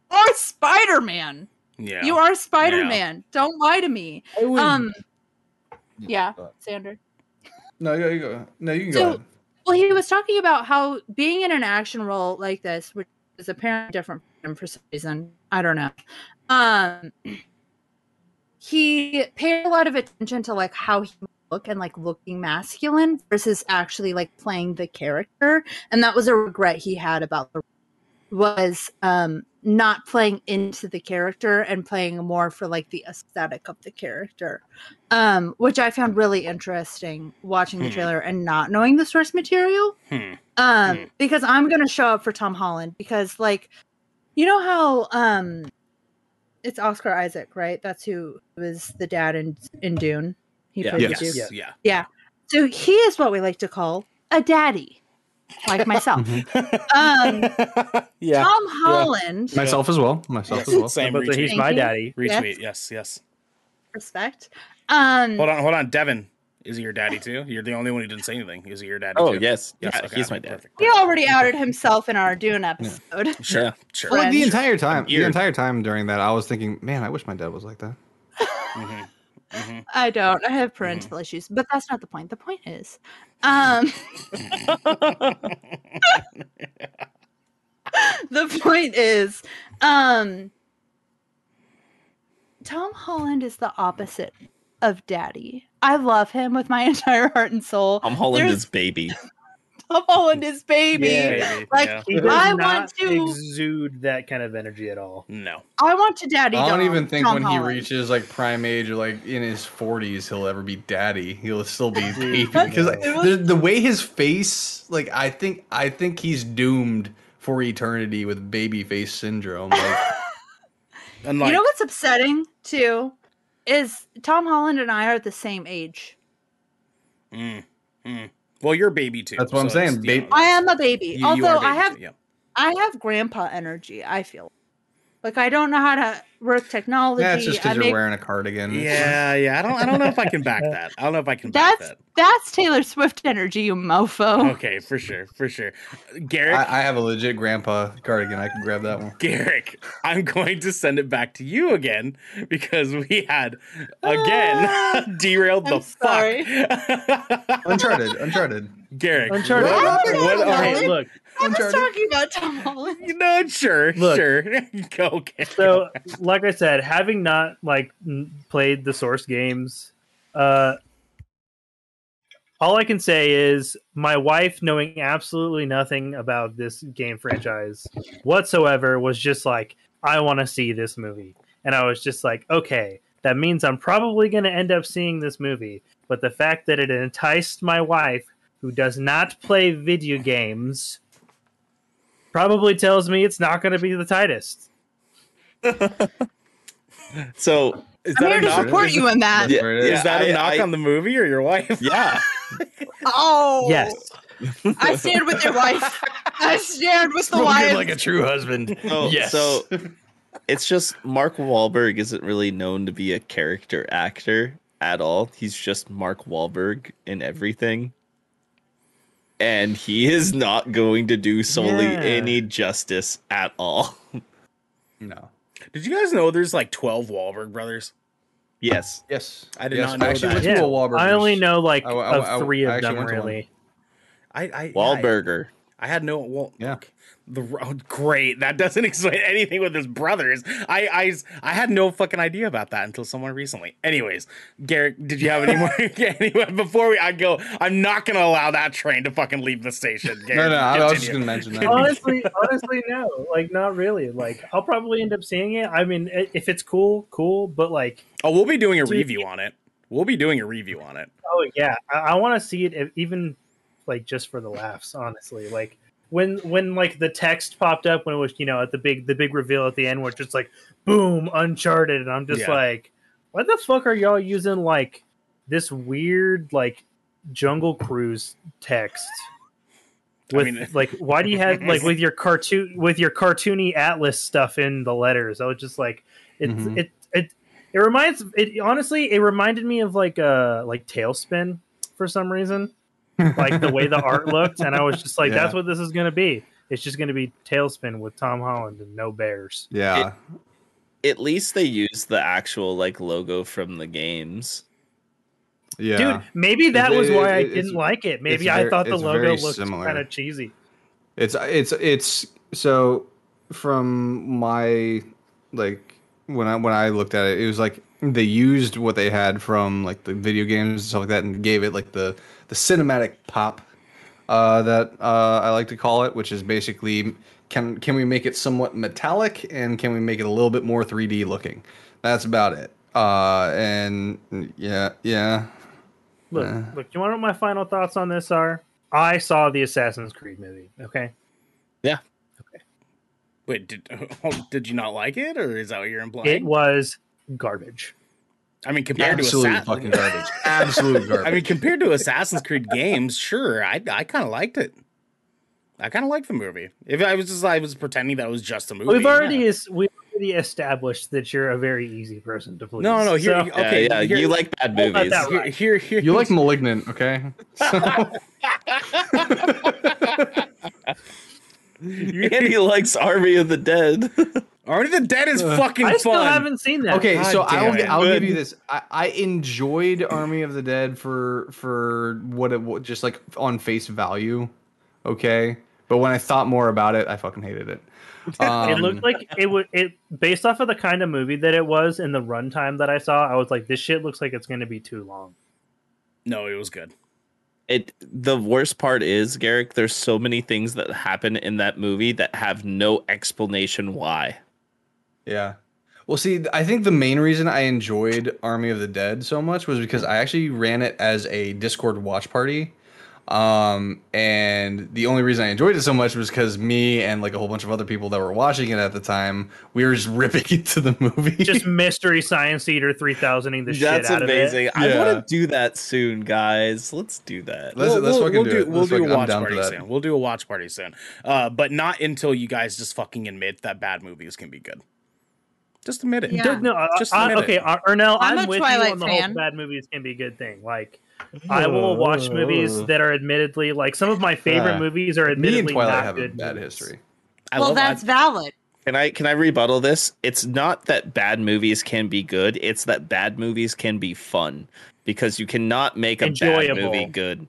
I'm like, oh, Spider-Man. Yeah. You are Spider-Man. Yeah. Don't lie to me. Um, yeah, Xander. No, you go. No, you can so, go ahead. Well, he was talking about how being in an action role like this, which is apparently different for him for some reason, I don't know. Um, he paid a lot of attention to like how he looked and like looking masculine versus actually like playing the character, and that was a regret he had about the was um not playing into the character and playing more for like the aesthetic of the character, um, which I found really interesting watching hmm. the trailer and not knowing the source material. Hmm. Um, hmm. Because I'm going to show up for Tom Holland because like, you know how, um, it's Oscar Isaac, right? That's who was the dad in, in Dune. He yeah. Yes. Duke. Yeah. yeah. Yeah. So he is what we like to call a daddy. Like myself. um, yeah. Tom Holland. Yeah. Myself as well. Myself yes. as well. Same. But he's my daddy. Retweet. Yes. yes, yes. Respect. Um, hold on, hold on. Devin, is he your daddy too? You're the only one who didn't say anything. Is he your daddy oh, too? Oh, yes. Yes. Yeah, okay. He's my dad. Perfect. He already outed himself in our Dune episode. Yeah. Sure. Yeah, sure. Well, like the entire time, the entire time during that, I was thinking, man, I wish my dad was like that. mm-hmm. Mm-hmm. I don't. I have parental mm-hmm. issues, but that's not the point. The point is, um, the point is, um, Tom Holland is the opposite of daddy. I love him with my entire heart and soul. Tom Holland There's... is baby. Tom Holland is baby. Yeah, like yeah. He does I not want to exude that kind of energy at all. No, I want to daddy. I don't Tom, even think Tom when Holland. He reaches like prime age or like in his forties, he'll ever be daddy. He'll still be baby because like, the, the way his face, like I think, I think he's doomed for eternity with baby face syndrome. Like, and like, you know what's upsetting too is Tom Holland and I are the same age. Hmm. Mm. Well, you're a baby too. That's what so I'm saying. Baby. You know, I am a baby. You, Although you a baby I have, too, yeah. I have grandpa energy. I feel like I don't know how to work technology. That's yeah, just because you're make... wearing a cardigan. Yeah, yeah. I don't. I don't know if I can back that. I don't know if I can. That's back that. That's Taylor Swift energy, you mofo. Okay, for sure, for sure. Garrick, I, I have a legit grandpa cardigan. I can grab that one. Garrick, I'm going to send it back to you again because we had again uh, derailed the I'm fuck. Sorry. Uncharted, Uncharted. Garrick, Uncharted. What? What? What? Okay, look. I was Uncharted. Talking about Tom Holland. No, sure, Look, sure. Go, okay. So, like I said, having not like played the Source games, uh, all I can say is my wife, knowing absolutely nothing about this game franchise whatsoever, was just like, "I want to see this movie," and I was just like, "Okay, that means I'm probably going to end up seeing this movie." But the fact that it enticed my wife, who does not play video games, probably tells me it's not going to be the tightest. So, is I'm that here a to knock? Support you in that. Yeah, yeah, is that I, a knock I, on the movie or your wife? Yeah. Oh. Yes. I stand with your wife. I stand with the wife. Like a true husband. Oh, yes. So, it's just Mark Wahlberg isn't really known to be a character actor at all. He's just Mark Wahlberg in everything. And he is not going to do solely yeah. any justice at all. No. Did you guys know there's like twelve Wahlberg brothers? Yes. Yes. I did yes, not know I that. Yeah. I only know like I, I, I, of three of them, really. I, I, Wahlberger. I, I had no... Well, yeah. The road, great. That doesn't explain anything with his brothers. I, I, I had no fucking idea about that until someone recently. Anyways, Garrick, did you have any more? Anyway, before we, I go, I'm not gonna allow that train to fucking leave the station. Garrick, no, no, continue. I was just gonna mention that. Honestly, honestly, no, like not really. Like I'll probably end up seeing it. I mean, if it's cool, cool. But like, oh, we'll be doing a review on it. We'll be doing a review on it. Oh yeah, I, I want to see it, even like just for the laughs. Honestly, like. When when like the text popped up when it was, you know, at the big the big reveal at the end where it's just like boom, Uncharted, and I'm just yeah. like, why the fuck are y'all using like this weird like Jungle Cruise text with I mean, like why do you have like with your cartoon with your cartoony Atlas stuff in the letters? I was just like, It's mm-hmm. it it it reminds it honestly it reminded me of like uh like Tailspin for some reason, like the way the art looked, and I was just like, yeah. that's what this is gonna be. It's just gonna be Tailspin with Tom Holland and no bears. Yeah. It, at least they used the actual like logo from the games. Yeah, dude. Maybe that it, was it, why it, I didn't like it. Maybe I very, thought the logo looked kind of cheesy. It's it's it's so from my like when I when I looked at it, it was like they used what they had from like the video games and stuff like that, and gave it like the the cinematic pop uh, that uh, I like to call it, which is basically can can we make it somewhat metallic and can we make it a little bit more three D looking? That's about it. Uh, and yeah, yeah. Look, yeah. look. You want to know what my final thoughts on this are? I saw the Assassin's Creed movie. Okay. Yeah. Okay. Wait, did oh, did you not like it, or is that what you're implying? It was garbage. I mean, compared Absolute to Assassin's fucking garbage. Absolute garbage. I mean, compared to Assassin's Creed games, sure, I I kind of liked it. I kind of liked the movie. If I was just, I was pretending that it was just a movie. We've already yeah. is we. established that you're a very easy person to please. No, no, here, so, okay, yeah, yeah, here, you like bad movies. That right. Here, here, here, you like Malignant, okay? So. Andy likes Army of the Dead. Army of the Dead is uh, fucking fun. I still fun. haven't seen that. Okay, God so I'll, I'll give you this. I, I enjoyed Army of the Dead for for what it was, just like on face value, okay? But when I thought more about it, I fucking hated it. Um, it looked like it would. It based off of the kind of movie that it was and the runtime that I saw, I was like, "This shit looks like it's going to be too long." No, it was good. It. The worst part is, Garrick, there's so many things that happen in that movie that have no explanation why. Yeah. Well, see, I think the main reason I enjoyed Army of the Dead so much was because I actually ran it as a Discord watch party. Um, and the only reason I enjoyed it so much was because me and like a whole bunch of other people that were watching it at the time, we were just ripping into the movie. Just Mystery Science Theater three thousand-ing the That's shit out amazing. of it. That's amazing. I yeah. want to do that soon, guys. Let's do that. Let's, we'll, let's fucking we'll do, do it. We'll let's do fucking, a watch party soon. We'll do a watch party soon. Uh, but not until you guys just fucking admit that bad movies can be good. Just admit it. Yeah. No, uh, just admit uh, okay, it. Ernell, I'm, I'm with Twilight you on the fan. whole bad movies can be good thing. Like, I will watch movies that are admittedly like some of my favorite uh, movies are admittedly me and Twilight not have good a bad movies. history. I well, that's that. valid. Can I can I rebuttal this? It's not that bad movies can be good. It's that bad movies can be fun because you cannot make a enjoyable. bad movie good.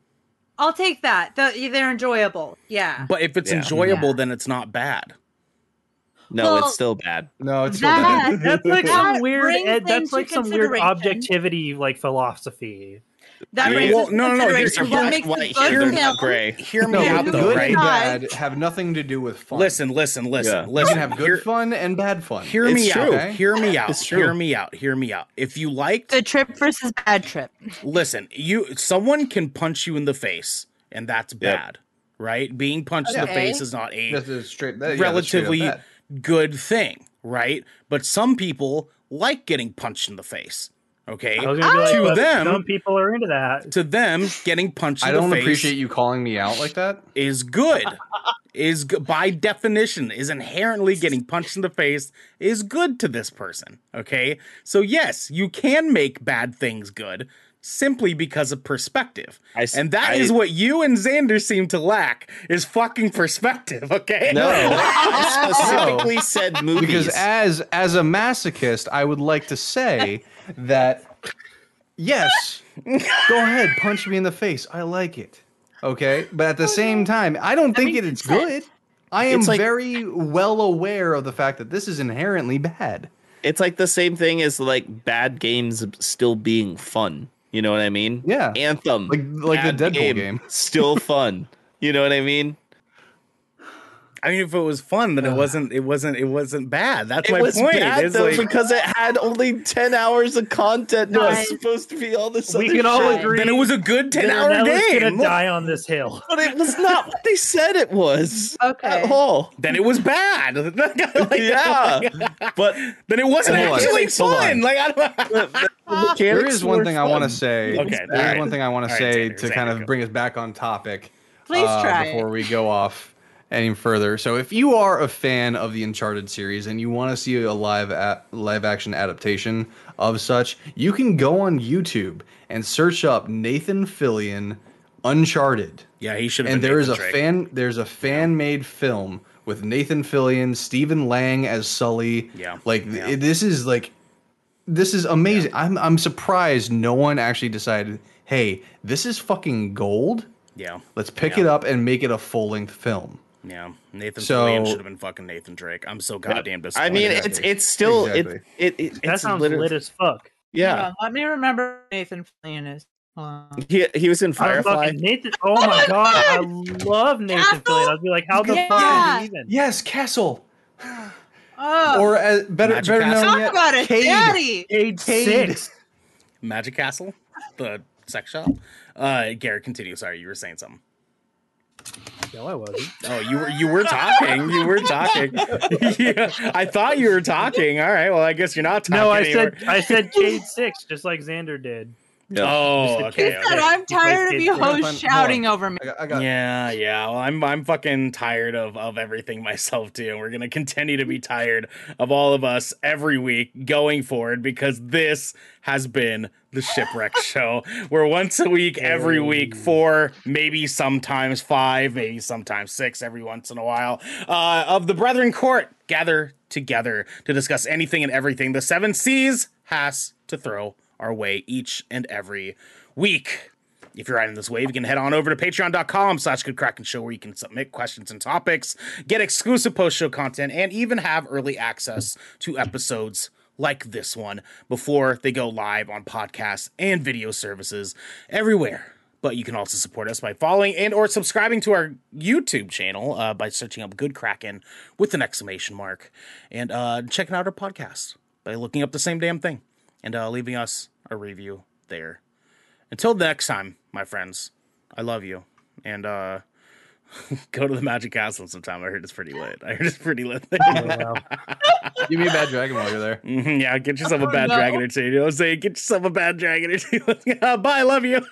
I'll take that. The, they're enjoyable. Yeah. But if it's yeah. enjoyable, yeah. then it's not bad. No, well, it's still bad. No, it's still that, bad. That's like that some weird. Ed, that's like some weird objectivity, like philosophy. That brings well, no, no, no. Here's what makes white, the hear me out, Gray. Hear me no, out, though, good right? and bad have nothing to do with fun. Listen, listen, listen. Yeah. Listen. You can have good hear, fun and bad fun. Hear me it's out. True. Hear me out. Hear me out. Hear me out. If you liked good trip versus bad trip. Listen, you. Someone can punch you in the face, and that's bad, yep. right? Being punched okay. in the face is not a that's a straight, that, yeah, relatively that's straight good thing, right? But some people like getting punched in the face. Okay, I was gonna be like, to them, some people are into that. To them, getting punched in the face. I don't appreciate you calling me out like that. Is good. is by definition is inherently getting punched in the face is good to this person. Okay, so yes, you can make bad things good simply because of perspective, I, and that I, is what you and Xander seem to lack is fucking perspective. Okay, no, I specifically said movies because as as a masochist, I would like to say. That yes, go ahead, punch me in the face. I like it. Okay, but at the same time, I don't that think it is good. I am like, very well aware of the fact that this is inherently bad. It's like the same thing as like bad games still being fun. You know what I mean? Yeah. Anthem, like like the Deadpool game, game. still fun. You know what I mean? I mean, if it was fun, then it wasn't. It wasn't. It wasn't bad. That's it my was point. Bad, it's though, like, because it had only ten hours of content. That was supposed to be all this. We other can all shit. agree. Then it was a good ten-hour game. It's gonna die on this hill. But it was not what they said it was. Okay. At all. Then it was bad. like, yeah. But then it wasn't actually fun. Like I don't. The there is one thing fun. I want to say. Okay. There right. is one thing I want to say right, Xander, to Xander, kind of go. bring us back on topic. Please uh, try before it. we go off. any further. So if you are a fan of the Uncharted series and you want to see a live a- live action adaptation of such, you can go on YouTube and search up Nathan Fillion Uncharted. Yeah, he should have. And been there Nathan is a Drake. fan there's a fan made yeah. film with Nathan Fillion, Stephen Lang as Sully. Yeah, like yeah. Th- this is like this is amazing. Yeah. I'm I'm surprised no one actually decided, hey, this is fucking gold. Yeah, let's pick yeah. it up and make it a full length film. Yeah, Nathan so, Fillion should have been fucking Nathan Drake. I'm so goddamn disappointed. I mean, it's it's still exactly. it, it, it, it that sounds lit, lit as fuck. Yeah, on, let me remember Nathan Fillion is. Um, he he was in Firefly. Nathan, oh, oh my god, god, I love Nathan Fillion. I'd be like, how the yeah. fuck is he even? Yes, Castle. Oh. Or as, better Magic better Castle. known Talk yet, about it, Cade. Daddy. Cade, Cade. Six. Magic Castle, the sex shop. Uh, Garrett, continue. Sorry, you were saying something. No, I wasn't. Oh, you were you were talking. You were talking. yeah, I thought you were talking. All right. Well, I guess you're not talking. No, I anymore. said I said Cade six, just like Xander did. Yeah. Oh, okay, okay. Said, I'm tired of you hosts shouting over me. I got, I got yeah, yeah. Well, I'm I'm fucking tired of, of everything myself too. And we're gonna continue to be tired of all of us every week going forward, because this has been the Shipwreck Show. We're once a week, every week, four, maybe sometimes five, maybe sometimes six, every once in a while, uh, of the Brethren Court gather together to discuss anything and everything the seven seas has to throw our way each and every week. If you're riding this wave, you can head on over to patreon.com slash Good Kraken Show, where you can submit questions and topics, get exclusive post-show content, and even have early access to episodes like this one before they go live on podcasts and video services everywhere. But you can also support us by following and or subscribing to our YouTube channel uh, by searching up Good Kraken with an exclamation mark, and uh, checking out our podcast by looking up the same damn thing. And uh, leaving us a review there. Until next time, my friends, I love you. And uh, go to the Magic Castle sometime. I heard it's pretty lit. I heard it's pretty lit. Oh, wow. Give me a Bad Dragon while you're there. Mm-hmm, yeah, get yourself oh, a Bad no. Dragon or two. You know what I'm saying? Get yourself a Bad Dragon or two. Bye, I love you.